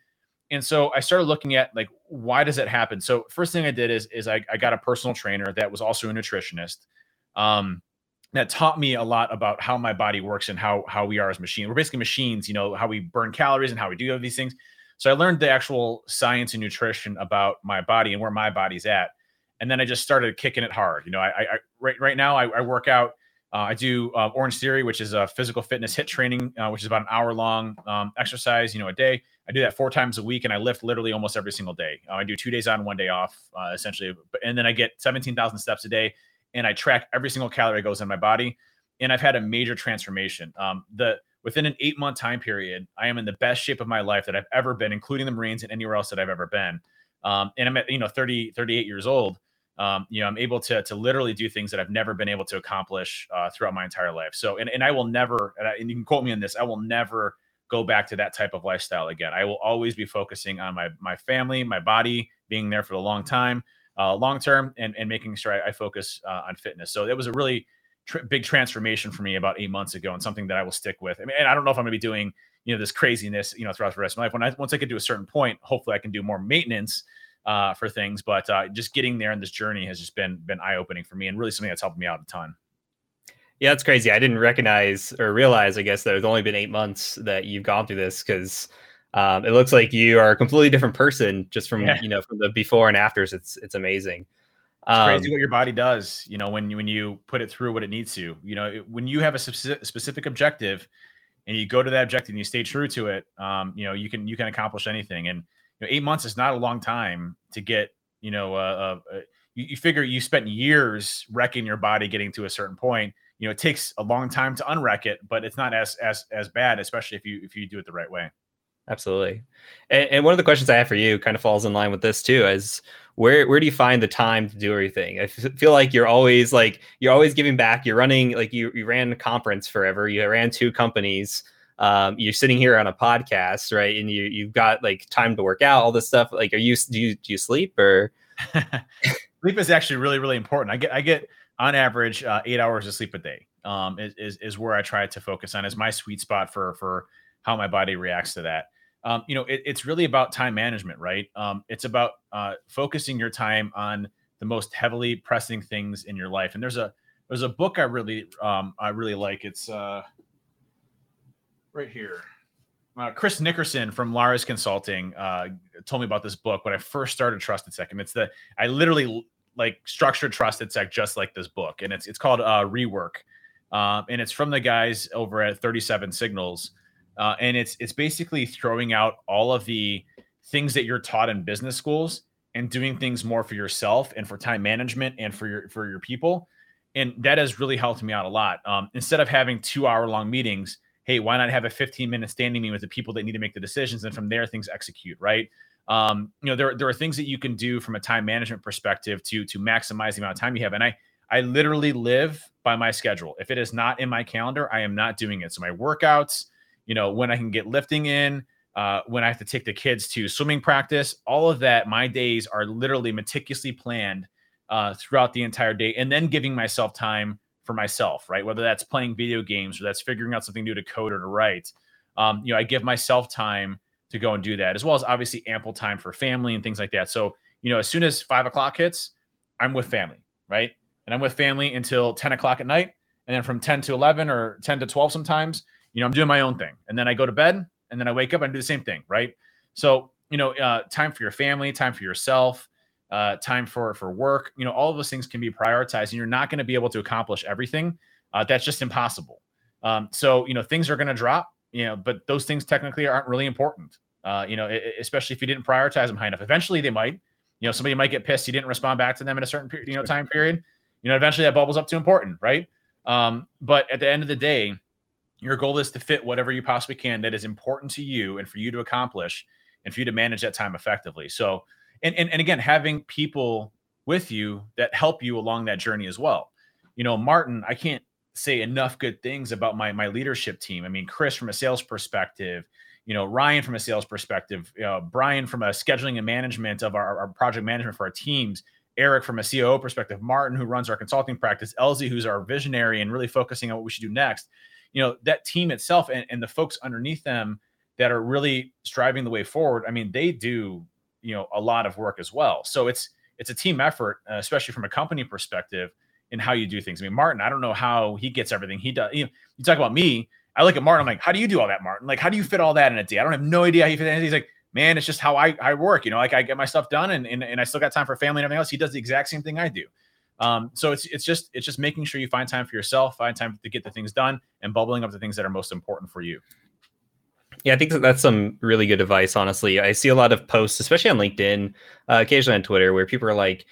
And so I started looking at why does that happen? So first thing I did is I got a personal trainer that was also a nutritionist, that taught me a lot about how my body works and how we are as machines. We're basically machines, how we burn calories and how we do all these things. So I learned the actual science and nutrition about my body and where my body's at. And then I just started kicking it hard. Right now I work out. I do Orange Theory, which is a physical fitness HIIT training, which is about an hour-long exercise, a day. I do that 4 times a week, and I lift literally almost every single day. I do 2 days on, 1 day off, essentially. And then I get 17,000 steps a day, and I track every single calorie that goes in my body. And I've had a major transformation. Within an 8-month time period, I am in the best shape of my life that I've ever been, including the Marines and anywhere else that I've ever been. And I'm at 38 years old. I'm able to literally do things that I've never been able to accomplish throughout my entire life. So, and I will never, and you can quote me on this, I will never go back to that type of lifestyle again. I will always be focusing on my family, my body, being there for the long term, and making sure I focus on fitness. So that was a really big transformation for me about 8 months ago, and something that I will stick with. I mean, and I don't know if I'm going to be doing this craziness throughout the rest of my life. Once I get to a certain point, hopefully I can do more maintenance for things, but just getting there in this journey has just been eye-opening for me, and really something that's helped me out a ton. Yeah, that's crazy. I didn't realize, I guess, that it's only been 8 months that you've gone through this, because it looks like you are a completely different person just from from the before and afters. It's amazing. It's crazy what your body does, when you put it through what it needs to. When you have a specific objective and you go to that objective and you stay true to it, you can accomplish anything. And 8 months is not a long time to get, you figure you spent years wrecking your body getting to a certain point. It takes a long time to unwreck it, but it's not as bad, especially if you do it the right way. Absolutely. And one of the questions I have for you kind of falls in line with this too, is where do you find the time to do everything? I feel like you're always giving back. You're running, you ran a conference forever. You ran 2 companies. You're sitting here on a podcast, right? And you've got time to work out, all this stuff. Do you sleep or? Sleep is actually really, really important. I get on average, 8 hours of sleep a day, is where I try to focus on, is my sweet spot for how my body reacts to that. It's really about time management, right? It's about, focusing your time on the most heavily pressing things in your life. And there's a book I really like. It's, right here. Chris Nickerson from Lara's Consulting told me about this book when I first started TrustedSec. And I literally structured TrustedSec just like this book. And it's called Rework. And it's from the guys over at 37 Signals. And it's basically throwing out all of the things that you're taught in business schools and doing things more for yourself and for time management and for your people. And that has really helped me out a lot. Instead of having 2-hour-long meetings, hey, why not have a 15-minute standing meeting with the people that need to make the decisions, and from there things execute, right? There are things that you can do from a time management perspective to maximize the amount of time you have. And I literally live by my schedule. If it is not in my calendar, I am not doing it. So my workouts, when I can get lifting in, when I have to take the kids to swimming practice, all of that, my days are literally meticulously planned throughout the entire day, and then giving myself time for myself, right? Whether that's playing video games or that's figuring out something new to code or to write. I give myself time to go and do that, as well as obviously ample time for family and things like that. So, as soon as 5 o'clock hits, I'm with family, right? and I'm with family until 10 o'clock at night. And then from 10 to 11 or 10 to 12 sometimes, you know, I'm doing my own thing. And then I go to bed and then I wake up and do the same thing, right? So, you know, time for your family, time for yourself, time for work, you know, all of those things can be prioritized and you're not going to be able to accomplish everything. That's just impossible. So, you know, things are going to drop, you know, but those things technically aren't really important. You know, especially if you didn't prioritize them high enough, eventually they might, you know, somebody might get pissed. You didn't respond back to them in a certain period, you know, time period, you know, eventually that bubbles up to important. Right. But at the end of the day, your goal is to fit whatever you possibly can that is important to you and for you to accomplish and for you to manage that time effectively. So, and again, having people with you that help you along that journey as well. You know, Martin, I can't say enough good things about my leadership team. I mean, Chris from a sales perspective, you know, Ryan from a sales perspective, Brian from a scheduling and management of our project management for our teams, Eric from a COO perspective, Martin, who runs our consulting practice, Elzey, who's our visionary and really focusing on what we should do next. You know, that team itself and the folks underneath them that are really striving the way forward. I mean, they do, you know, a lot of work as well. So it's a team effort, especially from a company perspective in how you do things. I mean, Martin, I don't know how he gets everything he does. You know, you talk about me, I look at Martin, I'm like, how do you do all that, Martin? Like, how do you fit all that in a day? I don't have no idea how you fit that in. He's like, man, it's just how I work, you know, like I get my stuff done and I still got time for family and everything else. He does the exact same thing I do. So it's just making sure you find time for yourself, find time to get the things done and bubbling up the things that are most important for you. Yeah, I think that's some really good advice, honestly. I see a lot of posts, especially on LinkedIn, occasionally on Twitter, where people are like,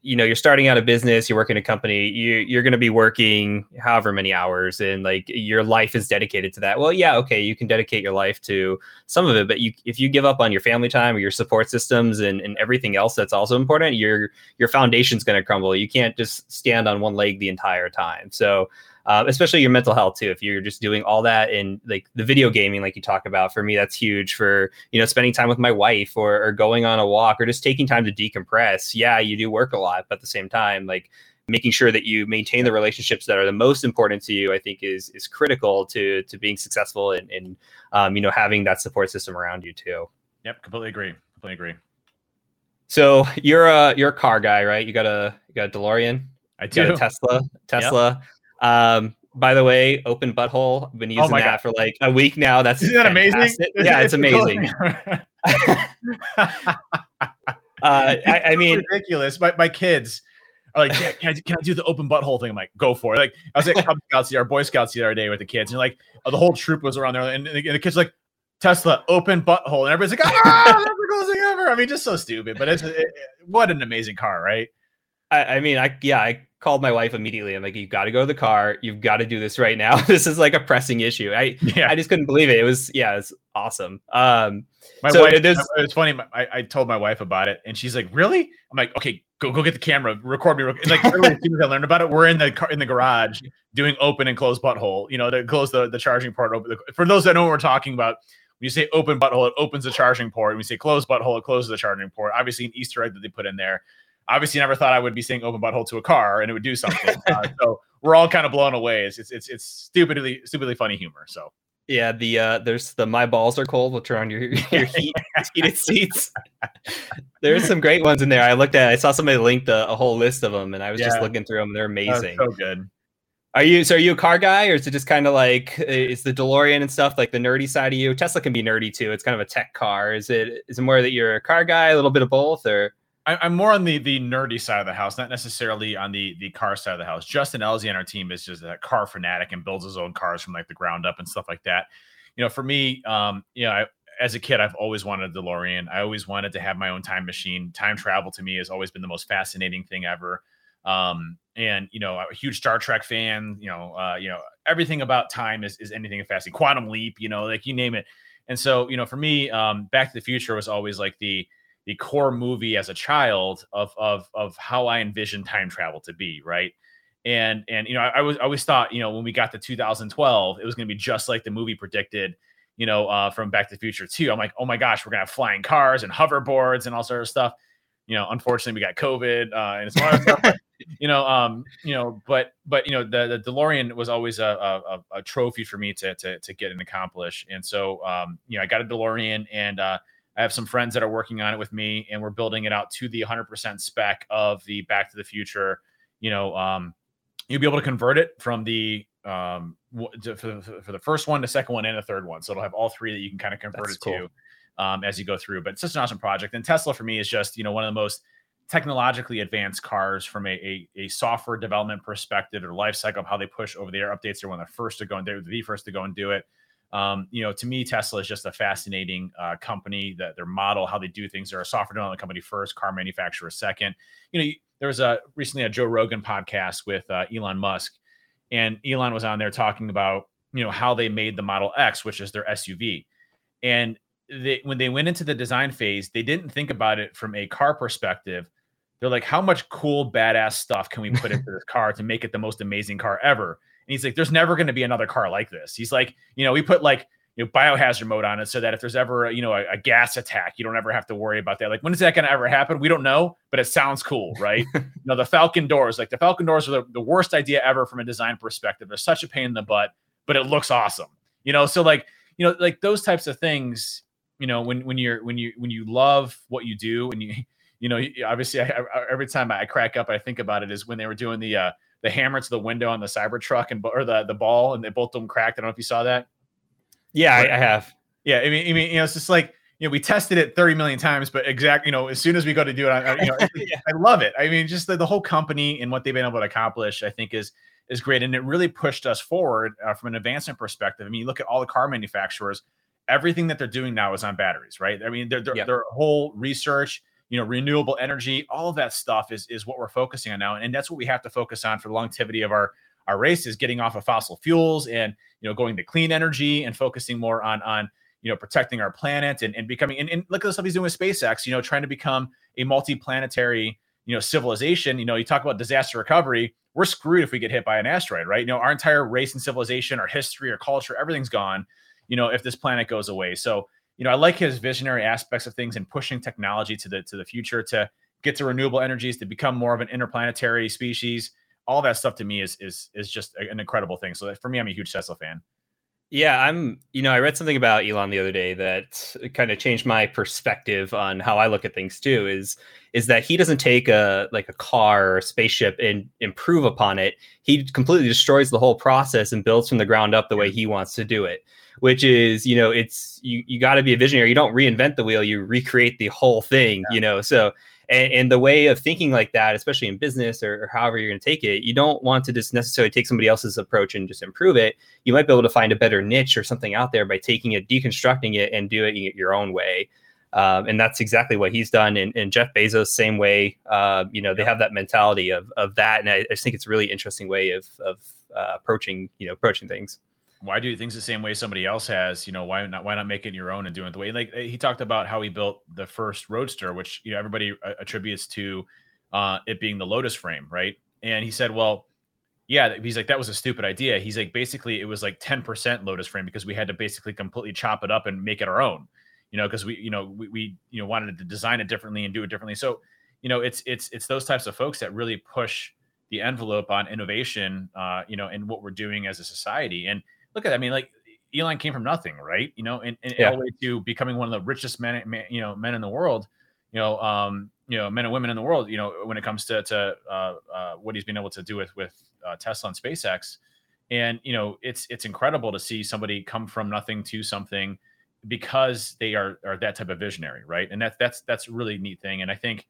you know, you're starting out a business, you work in a company, you're going to be working however many hours and like your life is dedicated to that. Well, yeah, okay, you can dedicate your life to some of it, but if you give up on your family time or your support systems and everything else that's also important, your foundation's going to crumble. You can't just stand on one leg the entire time. So especially your mental health too. If you're just doing all that and like the video gaming, like you talk about, for me, that's huge for, you know, spending time with my wife or going on a walk or just taking time to decompress. Yeah, you do work a lot, but at the same time, like making sure that you maintain the relationships that are the most important to you, I think is critical to being successful and you know, having that support system around you too. Yep. Completely agree. So you're a car guy, right? You got a DeLorean. I do. You got a Tesla. Yep. By the way, open butthole, I've been using that for like a week now. Isn't that amazing? Yeah, it's amazing. I mean, ridiculous. My kids are like, yeah, can I do the open butthole thing? I'm like, go for it. Like I was at Boy Scouts the other day with the kids and like the whole troop was around there and the kids were like, Tesla, open butthole. And everybody's like, that's the coolest thing ever. I mean, just so stupid, but what an amazing car, right? I called my wife immediately. I'm like, you've got to go to the car. You've got to do this right now. This is like a pressing issue. I just couldn't believe it. It was awesome. It's funny. I told my wife about it and she's like, really? I'm like, okay, go get the camera, record me. And like, as soon as I learned about it, we're in the car, in the garage doing open and close butthole, you know, to close the charging port. For those that know what we're talking about, when you say open butthole, it opens the charging port. When you say close butthole, it closes the charging port. Obviously an Easter egg that they put in there. Obviously, never thought I would be saying open butthole to a car and it would do something. So we're all kind of blown away. It's stupidly funny humor. So yeah, there's the my balls are cold. We'll turn on your heated seats. There's some great ones in there. I saw somebody linked a whole list of them, and I was just looking through them. They're amazing. So good. Are you a car guy, or is it just kind of like is the DeLorean and stuff like the nerdy side of you? Tesla can be nerdy too. It's kind of a tech car. Is it more that you're a car guy, a little bit of both, or? I'm more on the nerdy side of the house, not necessarily on the car side of the house. Justin Elzey on our team is just a car fanatic and builds his own cars from like the ground up and stuff like that. You know, for me, as a kid, I've always wanted a DeLorean. I always wanted to have my own time machine. Time travel to me has always been the most fascinating thing ever. And you know, I'm a huge Star Trek fan. You know, everything about time is anything fascinating. Quantum Leap, you know, like you name it. And so, you know, for me, Back to the Future was always like the core movie as a child of how I envisioned time travel to be, right? And you know, I always thought, you know, when we got to 2012, it was going to be just like the movie predicted, you know, from Back to the Future 2. I'm like, oh my gosh, we're going to have flying cars and hoverboards and all sorts of stuff. You know, unfortunately, we got COVID and it's all stuff. But, you know, but you know, the DeLorean was always a trophy for me to get and accomplish. And so, you know, I got a DeLorean and I have some friends that are working on it with me and we're building it out to the 100% spec of the Back to the Future, you know, you'll be able to convert it from the for the first one, the second one, and the third one. So it'll have all three that you can kind of convert to as you go through. But it's such an awesome project. And Tesla for me is just, you know, one of the most technologically advanced cars from a software development perspective or lifecycle of how they push over the air updates. They're one of the first to go, and they're the first to go and do it. You know, to me, Tesla is just a fascinating company, that their model, how they do things. They're a software development company first, car manufacturer second. You know, there was recently a Joe Rogan podcast with Elon Musk, and Elon was on there talking about, you know, how they made the Model X, which is their SUV. And when they went into the design phase, they didn't think about it from a car perspective. They're like, how much cool, badass stuff can we put into this car to make it the most amazing car ever? And he's like, there's never going to be another car like this. He's like, you know, we put like, you know, biohazard mode on it so that if there's ever, you know, a gas attack, you don't ever have to worry about that. Like, when is that going to ever happen? We don't know, but it sounds cool, right? You know, the Falcon doors are the worst idea ever from a design perspective. They're such a pain in the butt, but it looks awesome. You know, so like, you know, like those types of things, you know, when you love what you do, and you know, obviously I every time I crack up, I think about it is when they were doing the hammer to the window on the Cybertruck or the ball, and they both of them cracked. I don't know if you saw that. Yeah, I have. Yeah. I mean, you know, it's just like, you know, we tested it 30 million times, but exactly, you know, as soon as we go to do it, yeah. I love it. I mean, just the whole company and what they've been able to accomplish, I think is great. And it really pushed us forward from an advancement perspective. I mean, you look at all the car manufacturers, everything that they're doing now is on batteries, right? I mean, their whole research, you know, renewable energy, all of that stuff is what we're focusing on now. And that's what we have to focus on for the longevity of our race, is getting off of fossil fuels and, you know, going to clean energy and focusing more on, you know, protecting our planet and becoming, and look at the stuff he's doing with SpaceX, you know, trying to become a multi-planetary, you know, civilization. You know, you talk about disaster recovery, we're screwed if we get hit by an asteroid, right? You know, our entire race and civilization, our history, our culture, everything's gone, you know, if this planet goes away. So, you know, I like his visionary aspects of things and pushing technology to the future, to get to renewable energies, to become more of an interplanetary species. All that stuff to me is just an incredible thing. So for me, I'm a huge Tesla fan. Yeah, I read something about Elon the other day that kind of changed my perspective on how I look at things too, is that he doesn't take a car or a spaceship and improve upon it. He completely destroys the whole process and builds from the ground up the way he wants to do it, which is, you know, it's, you got to be a visionary. You don't reinvent the wheel, you recreate the whole thing, yeah. You know, so... And the way of thinking like that, especially in business or however you're going to take it, you don't want to just necessarily take somebody else's approach and just improve it. You might be able to find a better niche or something out there by taking it, deconstructing it, and doing it your own way. And that's exactly what he's done. And Jeff Bezos, same way, you know, they have that mentality of that. And I just think it's a really interesting way of approaching things. Why do things the same way somebody else has? You know, why not make it your own and doing it the way, like he talked about how he built the first Roadster, which, you know, everybody attributes to it being the Lotus frame, right? And he said, well, yeah, he's like, that was a stupid idea. He's like, basically it was like 10% Lotus frame, because we had to basically completely chop it up and make it our own, you know, because we wanted to design it differently and do it differently. So, you know, it's those types of folks that really push the envelope on innovation, you know, and what we're doing as a society. And look at, I mean, like Elon came from nothing, right? You know, and all the way to becoming one of the richest men in the world, you know, men and women in the world, you know, when it comes to what he's been able to do with Tesla and SpaceX. And, you know, it's incredible to see somebody come from nothing to something, because they are that type of visionary, right? And that's a really neat thing. And I think,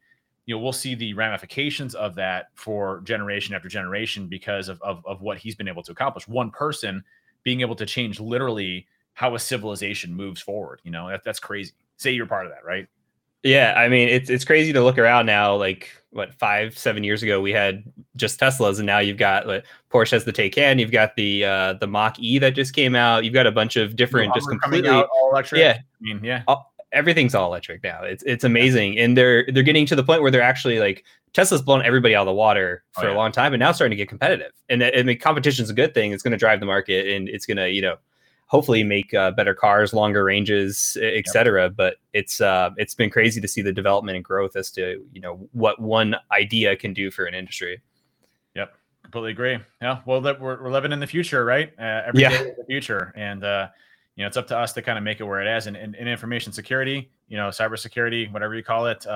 you know, we'll see the ramifications of that for generation after generation because of what he's been able to accomplish. One person being able to change literally how a civilization moves forward. You know, that's crazy. Say you're part of that, right? Yeah. I mean, it's crazy to look around now, like what, 5-7 years ago, we had just Teslas, and now you've got like Porsche has the Taycan, you've got the Mach-E that just came out. You've got a bunch of different, just completely out, all electric. Yeah. I mean, yeah. Everything's all electric now. It's amazing. And they're getting to the point where they're actually like, Tesla's blown everybody out of the water for a long time, and now starting to get competitive. And I mean, competition's a good thing. It's going to drive the market, and it's going to, you know, hopefully make better cars, longer ranges, et cetera. But it's been crazy to see the development and growth as to, you know, what one idea can do for an industry. Yep. Completely agree. Yeah. Well, we're living in the future, right? Every day is the future. And, you know, it's up to us to kind of make it where it is. And information security, you know, cybersecurity, whatever you call it,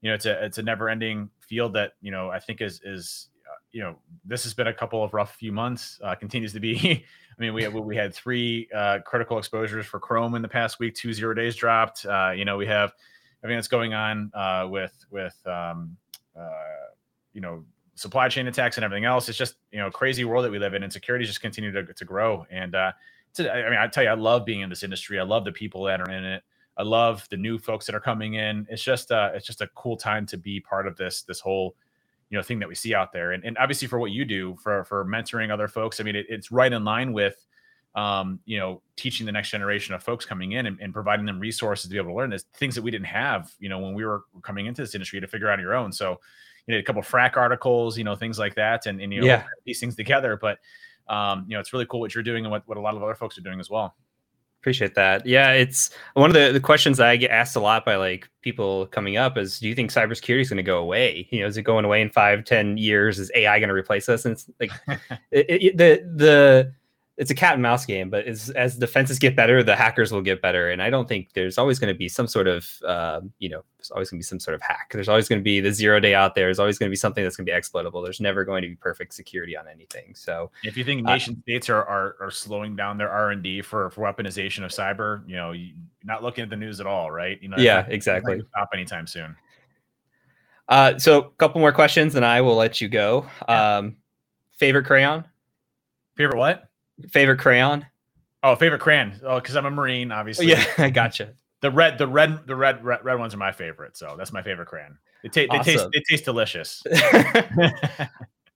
you know, it's a never ending field that, you know, I think is you know, this has been a couple of rough few months, continues to be. I mean, we had three critical exposures for Chrome in the past week, 2 0-days dropped. You know, we have everything that's going on with supply chain attacks and everything else. It's just, you know, crazy world that we live in, and securities just continue to grow. And I tell you, I love being in this industry. I love the people that are in it. I love the new folks that are coming in. It's just a cool time to be part of this whole, you know, thing that we see out there. And obviously for what you do for mentoring other folks, I mean, it's right in line with, you know, teaching the next generation of folks coming in and providing them resources to be able to learn this, things that we didn't have, you know, when we were coming into this industry to figure out on your own. So, you know, a couple of FRAC articles, you know, things like that, and you know, yeah, these things together, but you know, it's really cool what you're doing and what a lot of other folks are doing as well. Appreciate that. Yeah, it's one of the questions I get asked a lot by like people coming up is, do you think cybersecurity is going to go away? You know, is it going away in 5-10 years? Is AI going to replace us? And it's like it's a cat and mouse game. But as defenses get better, the hackers will get better. And I don't think there's always going to be some sort of there's always going to be some sort of hack. There's always going to be the 0-day out there. There's always going to be something that's going to be exploitable. There's never going to be perfect security on anything. So if you think nation states are slowing down their R&D for weaponization of cyber, you know, you're not looking at the news at all, right? You know, yeah, exactly. Not going to stop anytime soon. So a couple more questions and I will let you go. Yeah. Favorite crayon? Favorite what? Favorite crayon? Oh, favorite crayon. Oh, because I'm a Marine, obviously. Yeah, I gotcha. The red ones are my favorite. So that's my favorite crayon. They taste delicious.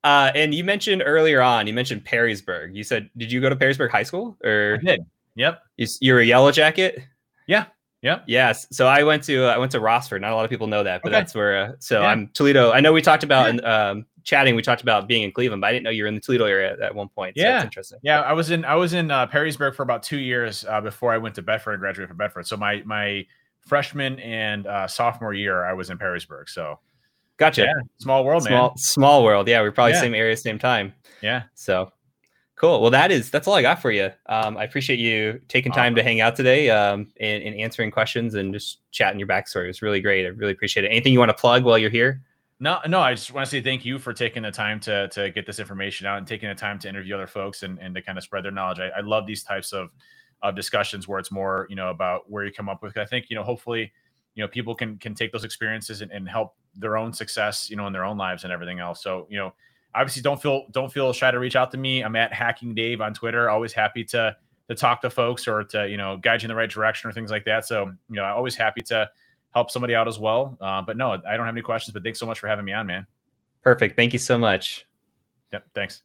And you mentioned earlier on, Perrysburg. You said, did you go to Perrysburg High School? Or I did. Yep. You're a Yellow Jacket? Yeah. Yep. Yes. So I went to Rossford. Not a lot of people know that, but Okay. That's where. I'm Toledo. I know we talked about in chatting. We talked about being in Cleveland, but I didn't know you were in the Toledo area at one point. Yeah, so that's interesting. Yeah, I was in Perrysburg for about 2 years before I went to Bedford and graduated from Bedford. So my freshman and sophomore year, I was in Perrysburg. So, gotcha. Yeah, small world, man. Small world. Yeah, we're probably same area, same time. Yeah. So cool. Well, that's all I got for you. I appreciate you taking time to hang out today and answering questions and just chatting your backstory. It was really great. I really appreciate it. Anything you want to plug while you're here? No, I just want to say thank you for taking the time to get this information out and taking the time to interview other folks and to kind of spread their knowledge. I love these types of discussions where it's more, you know, about where you come up with. I think, you know, hopefully, you know, people can take those experiences and help their own success, you know, in their own lives and everything else. So, you know, obviously don't feel shy to reach out to me. I'm at Hacking Dave on Twitter. Always happy to talk to folks or to, you know, guide you in the right direction or things like that. So, you know, I'm always happy to help somebody out as well. But no, I don't have any questions, but thanks so much for having me on, man. Perfect. Thank you so much. Yep. Thanks.